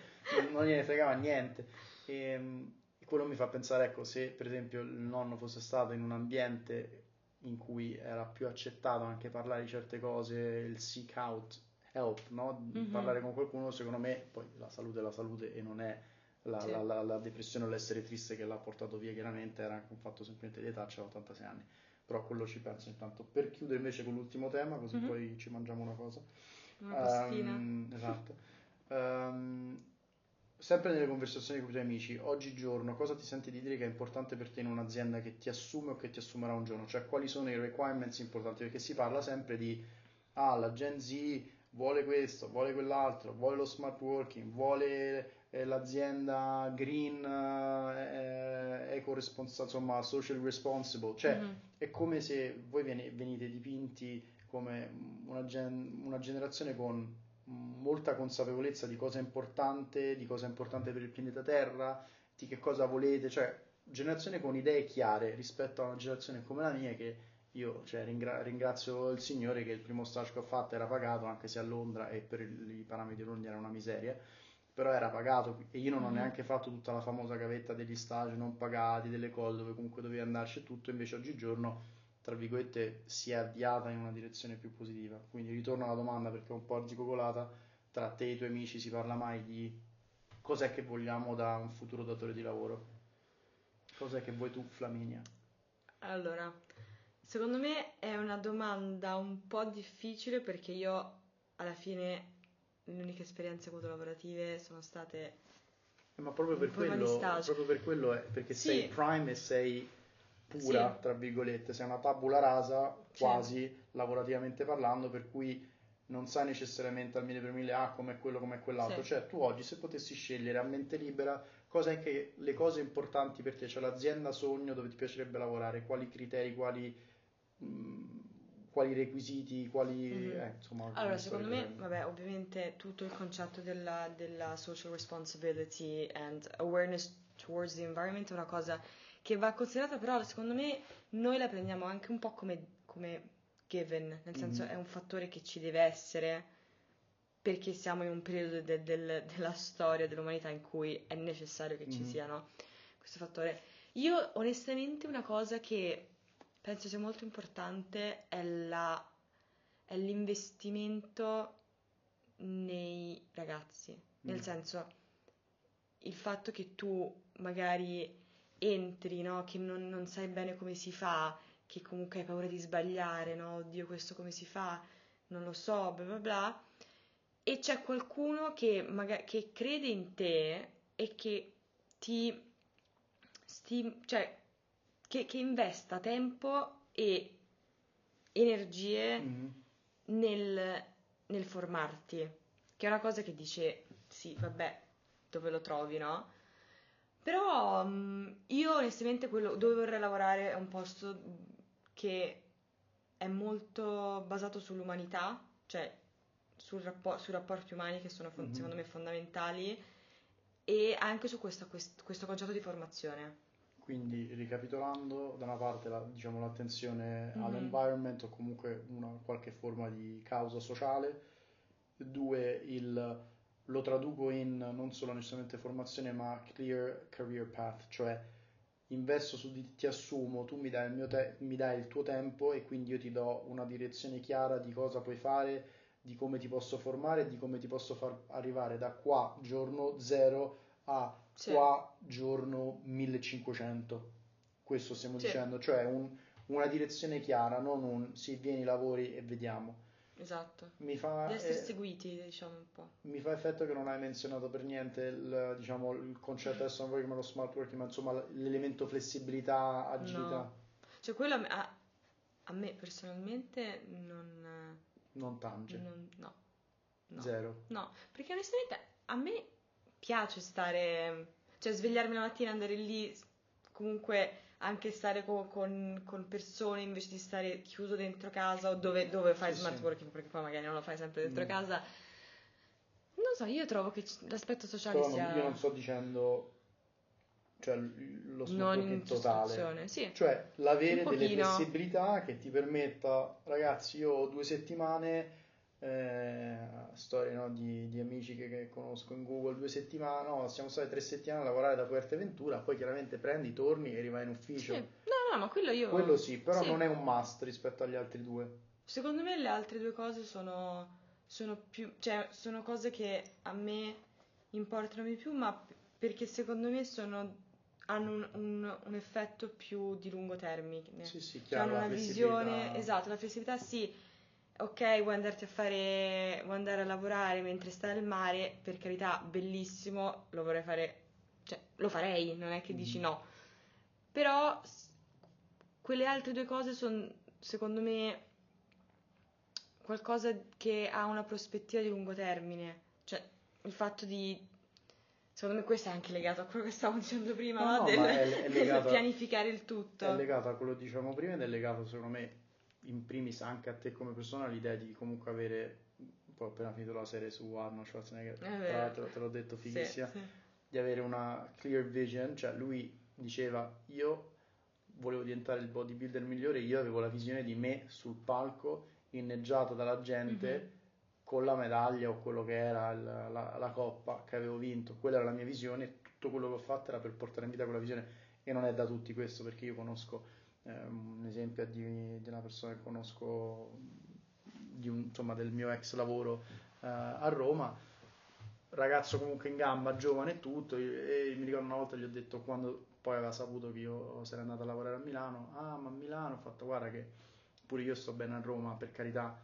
non gliene fregava niente. E... quello mi fa pensare, ecco, se per esempio il nonno fosse stato in un ambiente in cui era più accettato anche parlare di certe cose, il seek out help, no? Mm-hmm. Parlare con qualcuno, secondo me, poi la salute è la salute e non è la, sì. la, la, la depressione o l'essere triste che l'ha portato via, chiaramente era anche un fatto semplicemente di età, c'era ottantasei anni, però quello ci penso intanto. Per chiudere invece con l'ultimo tema, così mm-hmm. poi ci mangiamo una cosa. Una pastina. Um, esatto. Um, Sempre nelle conversazioni con i tuoi amici, oggigiorno cosa ti senti di dire che è importante per te in un'azienda che ti assume o che ti assumerà un giorno? Cioè quali sono i requirements importanti? Perché si parla sempre di, ah la Gen Z vuole questo, vuole quell'altro, vuole lo smart working, vuole eh, l'azienda green, eh, eco-responsabile, insomma social responsible. Cioè mm-hmm. è come se voi venite dipinti come una, gen- una generazione con... molta consapevolezza di cosa è importante, di cosa è importante per il pianeta Terra, di che cosa volete, cioè generazione con idee chiare rispetto a una generazione come la mia che io cioè, ringra- ringrazio il Signore che il primo stage che ho fatto era pagato, anche se a Londra e per il, i parametri di Londra era una miseria, però era pagato e io non mm-hmm. ho neanche fatto tutta la famosa gavetta degli stage non pagati, delle cose dove comunque dovevi andarci e tutto, invece oggigiorno tra virgolette si è avviata in una direzione più positiva. Quindi ritorno alla domanda perché è un po' arzigogolata, tra te e i tuoi amici si parla mai di cos'è che vogliamo da un futuro datore di lavoro? Cos'è che vuoi tu, Flaminia? Allora, secondo me è una domanda un po' difficile perché io alla fine le uniche esperienze avuto lavorative sono state eh, ma proprio per quello, proprio per quello è perché sì. sei prime e sei pura, sì. tra virgolette, sei una tabula rasa quasi sì. lavorativamente parlando, per cui non sai necessariamente al mille per mille ah com'è quello, com'è quell'altro, sì. cioè tu oggi se potessi scegliere a mente libera cosa è che le cose importanti per te, cioè l'azienda sogno dove ti piacerebbe lavorare, quali criteri, quali, mh, quali requisiti, quali mm-hmm. eh, insomma. Allora secondo me, me vabbè, ovviamente tutto il concetto della, della social responsibility and awareness towards the environment è una cosa che va considerata, però secondo me noi la prendiamo anche un po' come, come given, nel senso mm. è un fattore che ci deve essere perché siamo in un periodo de- del- della storia dell'umanità in cui è necessario che mm-hmm. ci siano questo fattore. Io onestamente una cosa che penso sia molto importante è, la, è l'investimento nei ragazzi, nel mm. senso il fatto che tu magari entri, no? Che non, non sai bene come si fa, che comunque hai paura di sbagliare, no? Oddio, questo come si fa? Non lo so, bla bla bla. E c'è qualcuno che, magari, che crede in te e che ti... Sti, cioè, che, che investa tempo e energie mm-hmm. nel, nel formarti, che è una cosa che dice, sì, vabbè, dove lo trovi, no? Però mh, io onestamente quello dove vorrei lavorare è un posto che è molto basato sull'umanità, cioè sul rappor- sui rapporti umani che sono fond- mm-hmm. secondo me fondamentali, e anche su questo, quest- questo concetto di formazione. Quindi, ricapitolando, da una parte la, diciamo, l'attenzione mm-hmm. all'environment o comunque una qualche forma di causa sociale, due il... lo traduco in non solo necessariamente formazione ma clear career path, cioè investo su di ti assumo, tu mi dai il mio te- mi dai il tuo tempo e quindi io ti do una direzione chiara di cosa puoi fare, di come ti posso formare, di come ti posso far arrivare da qua giorno zero a sì. qua giorno millecinquecento. Questo stiamo sì. dicendo, cioè un, una direzione chiara, non un sì, vieni, lavori e vediamo. Esatto, mi fa, di essere eh, seguiti, diciamo un po'. Mi fa effetto che non hai menzionato per niente il, diciamo, il concetto adesso non voglio chiamarlo smart working, ma insomma l'elemento flessibilità, agilità. No. Cioè quello a, a me personalmente non... Non tange? Non, no, no. Zero? No, perché onestamente a me piace stare... Cioè svegliarmi la mattina, andare lì, comunque... anche stare con, con, con persone invece di stare chiuso dentro casa o dove, dove fai sì, smart sì. working, perché poi magari non lo fai sempre dentro mm. casa. Non so, io trovo che l'aspetto sociale però sia... Io non sto dicendo cioè lo smart working totale, sì. Cioè l'avere delle flessibilità che ti permetta, ragazzi io ho due settimane, eh, storie no, di, di amici che, che conosco in Google, due settimane, no, siamo stati tre settimane a lavorare da Fuerteventura, poi chiaramente prendi, torni e arrivai in ufficio. Sì. No, no, ma quello io... Quello sì, però sì. non è un must rispetto agli altri due. Secondo me le altre due cose sono, sono più... cioè sono cose che a me importano di più, ma perché secondo me sono, hanno un, un, un effetto più di lungo termine. Sì, sì, chiaro, hanno una visione... Esatto, la flessibilità sì... Ok, vuoi andarti a fare, vuoi andare a lavorare mentre stai al mare, per carità, bellissimo, lo vorrei fare, cioè, lo farei, non è che dici no. Però quelle altre due cose sono, secondo me, qualcosa che ha una prospettiva di lungo termine. Cioè, il fatto di... Secondo me questo è anche legato a quello che stavo dicendo prima, no, no, del, è, è legato, del pianificare il tutto. È legato a quello che dicevamo prima ed è legato, secondo me... in primis anche a te come persona l'idea di comunque avere, poi ho appena finito la serie su Arnold Schwarzenegger, tra l'altro te l'ho detto, fighissima, sì, sì. di avere una clear vision, cioè lui diceva io volevo diventare il bodybuilder migliore, io avevo la visione di me sul palco inneggiato dalla gente mm-hmm. con la medaglia o quello che era la, la, la coppa che avevo vinto, quella era la mia visione, tutto quello che ho fatto era per portare in vita quella visione, e non è da tutti questo, perché io conosco un esempio di, di una persona che conosco di un, insomma del mio ex lavoro eh, a Roma, ragazzo comunque in gamba, giovane e tutto, e, e mi ricordo una volta gli ho detto, quando poi aveva saputo che io sarei andato a lavorare a Milano, ah ma a Milano, ho fatto guarda che pure io sto bene a Roma, per carità,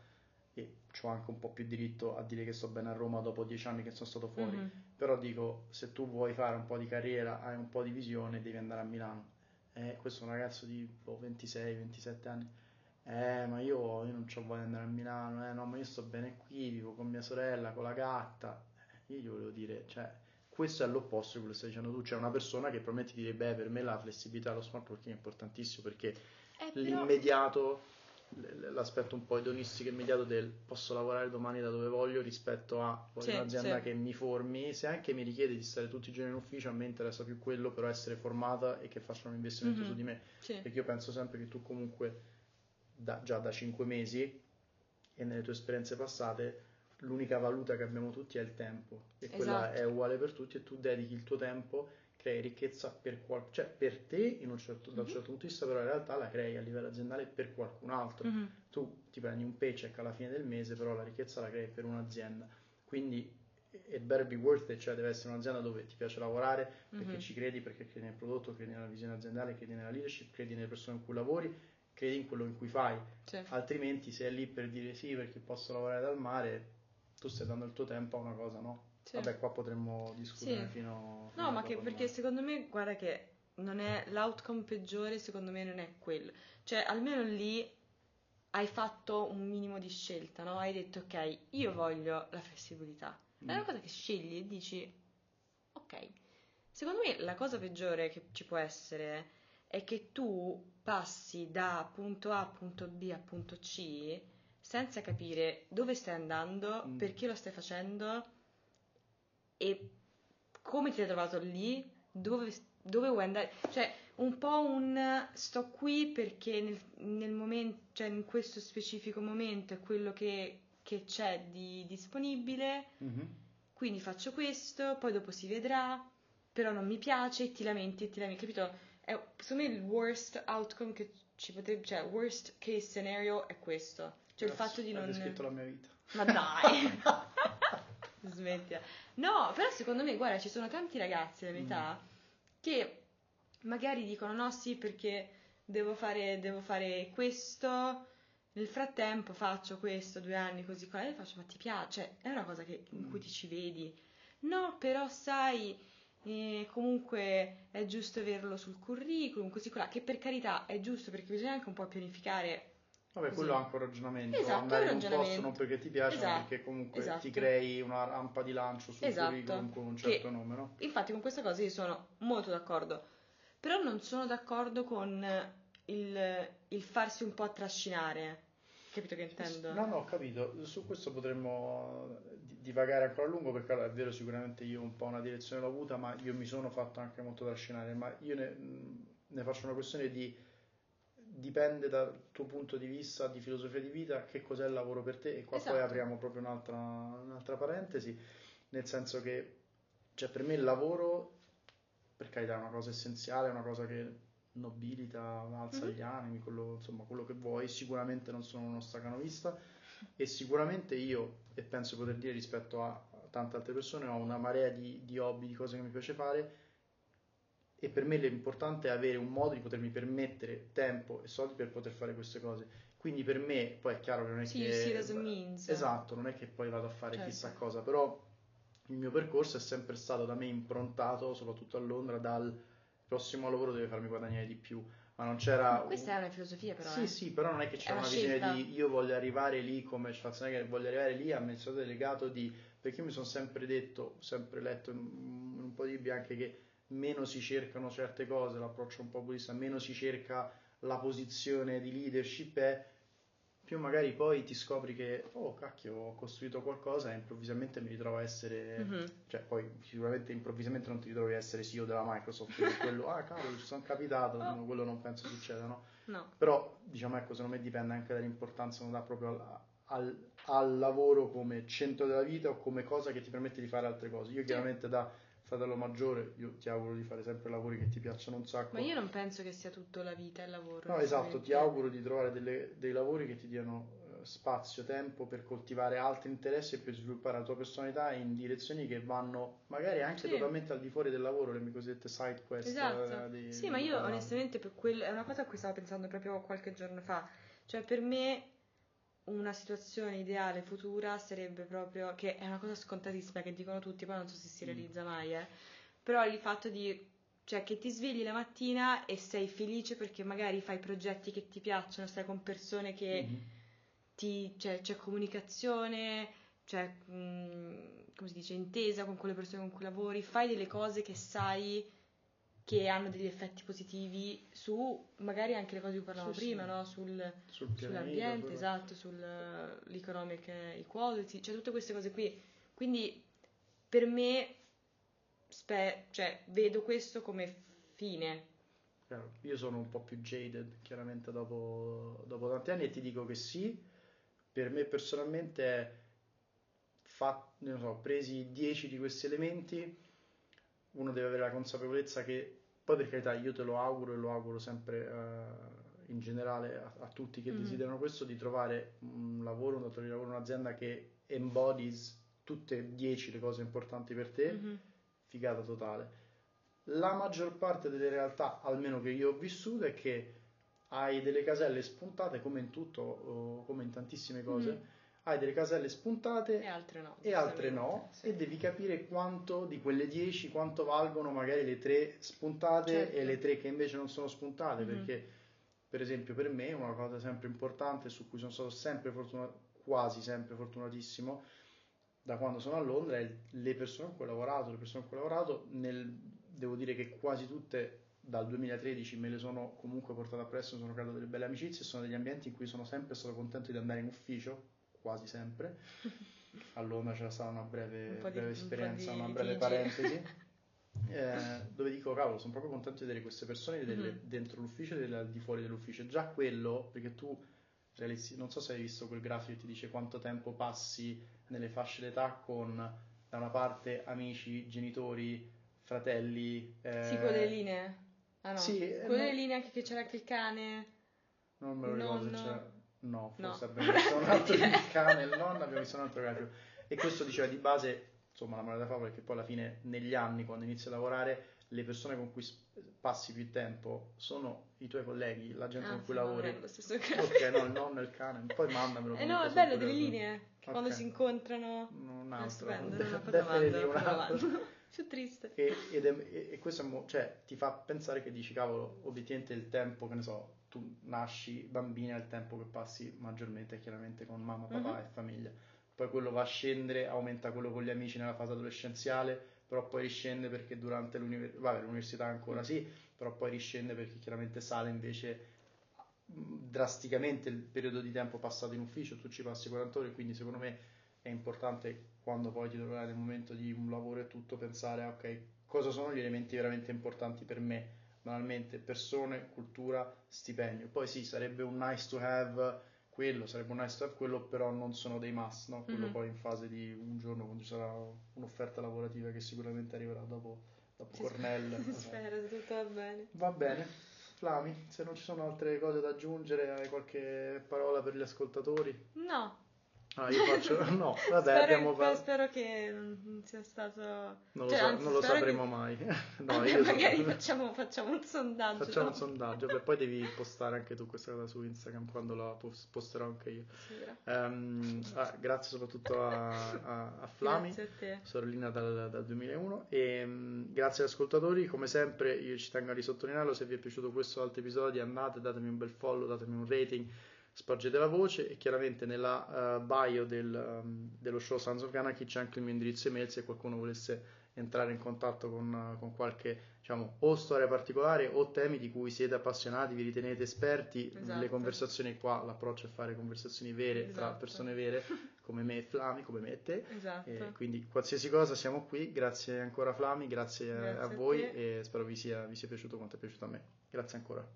e c'ho anche un po' più diritto a dire che sto bene a Roma dopo dieci anni che sono stato fuori, mm-hmm. però dico, se tu vuoi fare un po' di carriera, hai un po' di visione, devi andare a Milano. Eh, questo è un ragazzo di oh, ventisei ventisette anni, eh ma io, io non c'ho voglia di andare a Milano, eh no ma io sto bene qui, vivo con mia sorella, con la gatta, eh, io gli volevo dire, cioè questo è l'opposto di quello che stai dicendo tu, c'è cioè, una persona che probabilmente ti direbbe, beh per me la flessibilità, lo smart working è importantissimo perché eh, però... l'immediato, l'aspetto un po' idonistico immediato del posso lavorare domani da dove voglio rispetto a voglio c'è, un'azienda c'è. Che mi formi, se anche mi richiede di stare tutti i giorni in ufficio a me interessa più quello, però essere formata e che faccia un investimento mm-hmm. su di me c'è. Perché io penso sempre che tu comunque da, già da cinque mesi e nelle tue esperienze passate l'unica valuta che abbiamo tutti è il tempo, e esatto. quella è uguale per tutti, e tu dedichi il tuo tempo, crei ricchezza per qual- cioè per te in un certo, da un certo punto di vista, però in realtà la crei a livello aziendale per qualcun altro. Mm-hmm. Tu ti prendi un paycheck alla fine del mese, però la ricchezza la crei per un'azienda, quindi it better be worth it, cioè deve essere un'azienda dove ti piace lavorare, perché mm-hmm. ci credi, perché credi nel prodotto, credi nella visione aziendale, credi nella leadership, credi nelle persone in cui lavori, credi in quello in cui fai. Certo. Altrimenti se è lì per dire sì perché posso lavorare dal mare, tu stai dando il tuo tempo a una cosa, no? Certo. Vabbè, qua potremmo discutere sì. fino, fino no, ma che perché me. Secondo me, guarda che non è l'outcome peggiore, secondo me non è quello, cioè almeno lì hai fatto un minimo di scelta, no? Hai detto ok, io voglio la flessibilità. È una cosa che scegli e dici ok. Secondo me la cosa peggiore che ci può essere è che tu passi da punto A a punto B a punto C senza capire dove stai andando, mm. perché lo stai facendo e come ti hai trovato lì, dove, dove vuoi andare. Cioè un po' un sto qui perché nel, nel momento, cioè in questo specifico momento è quello che che c'è di disponibile, mm-hmm. quindi faccio questo, poi dopo si vedrà, però non mi piace, ti lamenti e ti lamenti, capito? È, secondo me il worst outcome che ci potrebbe, cioè worst case scenario è questo, cioè Grazie, il fatto di non... Hai descritto la mia vita. Ma dai! Smettila. No, però secondo me, guarda, ci sono tanti ragazzi della mia età mm. che magari dicono no sì perché devo fare, devo fare questo... Nel frattempo faccio questo, due anni così, e faccio, ma ti piace? È una cosa che, in cui ti ci vedi? No, però sai, eh, comunque è giusto averlo sul curriculum, così quella, che per carità è giusto perché bisogna anche un po' pianificare. Vabbè, così. Quello è anche un ragionamento, esatto, andare un ragionamento. In un posto non perché ti piace, esatto, ma perché comunque esatto. ti crei una rampa di lancio sul esatto. curriculum con un certo che, nome, no? Infatti con questa cosa io sono molto d'accordo, però non sono d'accordo con il, il farsi un po' trascinare. Capito che intendo? No, no, ho capito. Su questo potremmo divagare ancora a lungo, perché allora, è vero, sicuramente io un po' una direzione l'ho avuta, ma io mi sono fatto anche molto trascinare. Ma io ne, ne faccio una questione di dipende dal tuo punto di vista di filosofia di vita, che cos'è il lavoro per te, e qua esatto. poi apriamo proprio un'altra, un'altra parentesi, nel senso che cioè per me il lavoro, per carità, è una cosa essenziale, è una cosa che nobilita, alza mm-hmm. gli animi, quello, insomma quello che vuoi. Sicuramente non sono uno stacanovista, e sicuramente io, e penso di poter dire rispetto a tante altre persone, ho una marea di, di hobby, di cose che mi piace fare, e per me l'importante è avere un modo di potermi permettere tempo e soldi per poter fare queste cose. Quindi per me, poi è chiaro che non è sì, che sì, esatto, non è che poi vado a fare certo. chissà cosa, però il mio percorso è sempre stato da me improntato, soprattutto a Londra, dal prossimo lavoro deve farmi guadagnare di più, ma non c'era... Ma questa un... è una filosofia però, Sì, eh. sì, però non è che c'è è una, una visione di io voglio arrivare lì come Schwarzenegger, voglio arrivare lì amministratore delegato di... Perché io mi sono sempre detto, sempre letto in un po' di libri anche, che meno si cercano certe cose, l'approccio un po' buddista, meno si cerca la posizione di leadership è, più magari poi ti scopri che, oh cacchio, ho costruito qualcosa e improvvisamente mi ritrovo a essere, mm-hmm. cioè poi sicuramente improvvisamente non ti ritrovi a essere C E O della Microsoft, quello, ah cavolo, ci sono capitato, oh. quello non penso succeda, no? No. Però, diciamo ecco, secondo me dipende anche dall'importanza che dà proprio al, al, al lavoro come centro della vita, o come cosa che ti permette di fare altre cose. Io chiaramente da fratello maggiore, io ti auguro di fare sempre lavori che ti piacciono un sacco. Ma io non penso che sia tutto la vita il lavoro. No, esatto, ti auguro di trovare delle, dei lavori che ti diano eh, spazio, tempo per coltivare altri interessi e per sviluppare la tua personalità in direzioni che vanno magari anche sì. totalmente al di fuori del lavoro, le mie cosiddette side quest. Esatto, eh, di, sì, di ma io parlare. Onestamente per quel, è una cosa a cui stavo pensando proprio qualche giorno fa, cioè per me... Una situazione ideale futura sarebbe proprio, che è una cosa scontatissima che dicono tutti, poi non so se si realizza mai, eh. Però il fatto di, cioè che ti svegli la mattina e sei felice perché magari fai progetti che ti piacciono, stai con persone che mm-hmm. ti, cioè c'è comunicazione, cioè mh, come si dice, intesa con quelle persone con cui lavori, fai delle cose che sai che hanno degli effetti positivi su magari anche le cose di cui parlavamo sì, prima, sì. no? Sul, sul sull'ambiente, esatto, sull'economic equality, cioè tutte queste cose qui. Quindi per me spe- cioè, vedo questo come fine. Chiaro. Io sono un po' più jaded, chiaramente dopo, dopo tanti anni, e ti dico che sì, per me personalmente è fat- non so, presi dieci di questi elementi, uno deve avere la consapevolezza che, poi per carità io te lo auguro e lo auguro sempre uh, in generale a, a tutti che mm-hmm. desiderano questo, di trovare un lavoro, un datore di lavoro, un'azienda che embodies tutte e dieci le cose importanti per te, mm-hmm. figata totale. La maggior parte delle realtà, almeno che io ho vissuto, è che hai delle caselle spuntate, come in tutto, come in tantissime cose, mm-hmm. hai delle caselle spuntate e altre no, e, altre no sì. e devi capire quanto di quelle dieci, quanto valgono magari le tre spuntate certo. e le tre che invece non sono spuntate, mm-hmm. perché per esempio per me una cosa sempre importante su cui sono stato sempre fortunato, quasi sempre fortunatissimo, da quando sono a Londra, è le persone con cui ho lavorato, le persone con cui ho lavorato nel... Devo dire che quasi tutte dal duemilatredici me le sono comunque portate appresso, sono creato delle belle amicizie, sono degli ambienti in cui sono sempre stato contento di andare in ufficio, quasi sempre. A Londra c'era stata una breve, un breve di, esperienza, un una breve tinge. parentesi, eh, dove dico, cavolo, sono proprio contento di vedere queste persone delle, mm. dentro l'ufficio e delle, di fuori dell'ufficio. Già quello, perché tu realizzi, non so se hai visto quel grafico che ti dice quanto tempo passi nelle fasce d'età con, da una parte, amici, genitori, fratelli, eh... sì, quelle linee, ah no, sì, quelle no. linee anche che c'era anche il cane, non me lo ricordo se c'era, no, forse no. abbiamo visto un altro il cane, il nonno, abbiamo visto un altro grafico, e questo diceva di base, insomma, la morale della favola è che poi alla fine negli anni, quando inizi a lavorare, le persone con cui passi più tempo sono i tuoi colleghi, la gente ah, con cui lavori, lo stesso ok, no, il nonno e il cane, poi mandamelo, eh no, è bello delle linee, okay. quando si incontrano, un altro, più triste e, ed è, e, e questo è mo- cioè ti fa pensare che dici cavolo, obiettivamente il tempo che ne so tu nasci bambina, il tempo che passi maggiormente è chiaramente con mamma, papà mm-hmm. e famiglia, poi quello va a scendere, aumenta quello con gli amici nella fase adolescenziale, però poi riscende perché durante l'università, vabbè l'università ancora mm-hmm. sì, però poi riscende perché chiaramente sale invece drasticamente il periodo di tempo passato in ufficio, tu ci passi quaranta ore, quindi secondo me è importante quando poi ti troverai nel momento di un lavoro e tutto pensare a ok, cosa sono gli elementi veramente importanti per me, banalmente persone, cultura, stipendio, poi sì sarebbe un nice to have quello, sarebbe un nice to have quello, però non sono dei must, no? Quello mm-hmm. poi in fase di un giorno quando ci sarà un'offerta lavorativa che sicuramente arriverà dopo, dopo si Cornell. Si spera, tutto va bene. Va bene, Flami, se non ci sono altre cose da aggiungere, hai qualche parola per gli ascoltatori? No. Ah, io faccio... No, vabbè, spero, abbiamo fatto... Spero che non sia stato... Non lo, cioè, so, anzi, non lo sapremo che... mai. No, io magari so... facciamo, facciamo un sondaggio. Facciamo no? un sondaggio, beh, poi devi postare anche tu questa cosa su Instagram quando la post- posterò anche io. Sì, grazie. Um, ah, grazie soprattutto a, a, a Flami, grazie a te. Sorellina dal, dal duemilauno. E, um, grazie agli ascoltatori, come sempre io ci tengo a risottolinearlo, se vi è piaciuto questo o altri episodi andate, datemi un bel follow, datemi un rating, spargete la voce e chiaramente nella uh, bio del, um, dello show Sons of Granarchy c'è anche il mio indirizzo email se qualcuno volesse entrare in contatto con, uh, con qualche, diciamo, o storia particolare o temi di cui siete appassionati, vi ritenete esperti, esatto. Le conversazioni qua, l'approccio è fare conversazioni vere, esatto. Tra persone vere come me e Flami, come me e te, esatto. E quindi qualsiasi cosa siamo qui, grazie ancora Flami, grazie, grazie a, a voi te. E spero vi sia, vi sia piaciuto quanto è piaciuto a me, grazie ancora,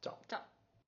ciao ciao.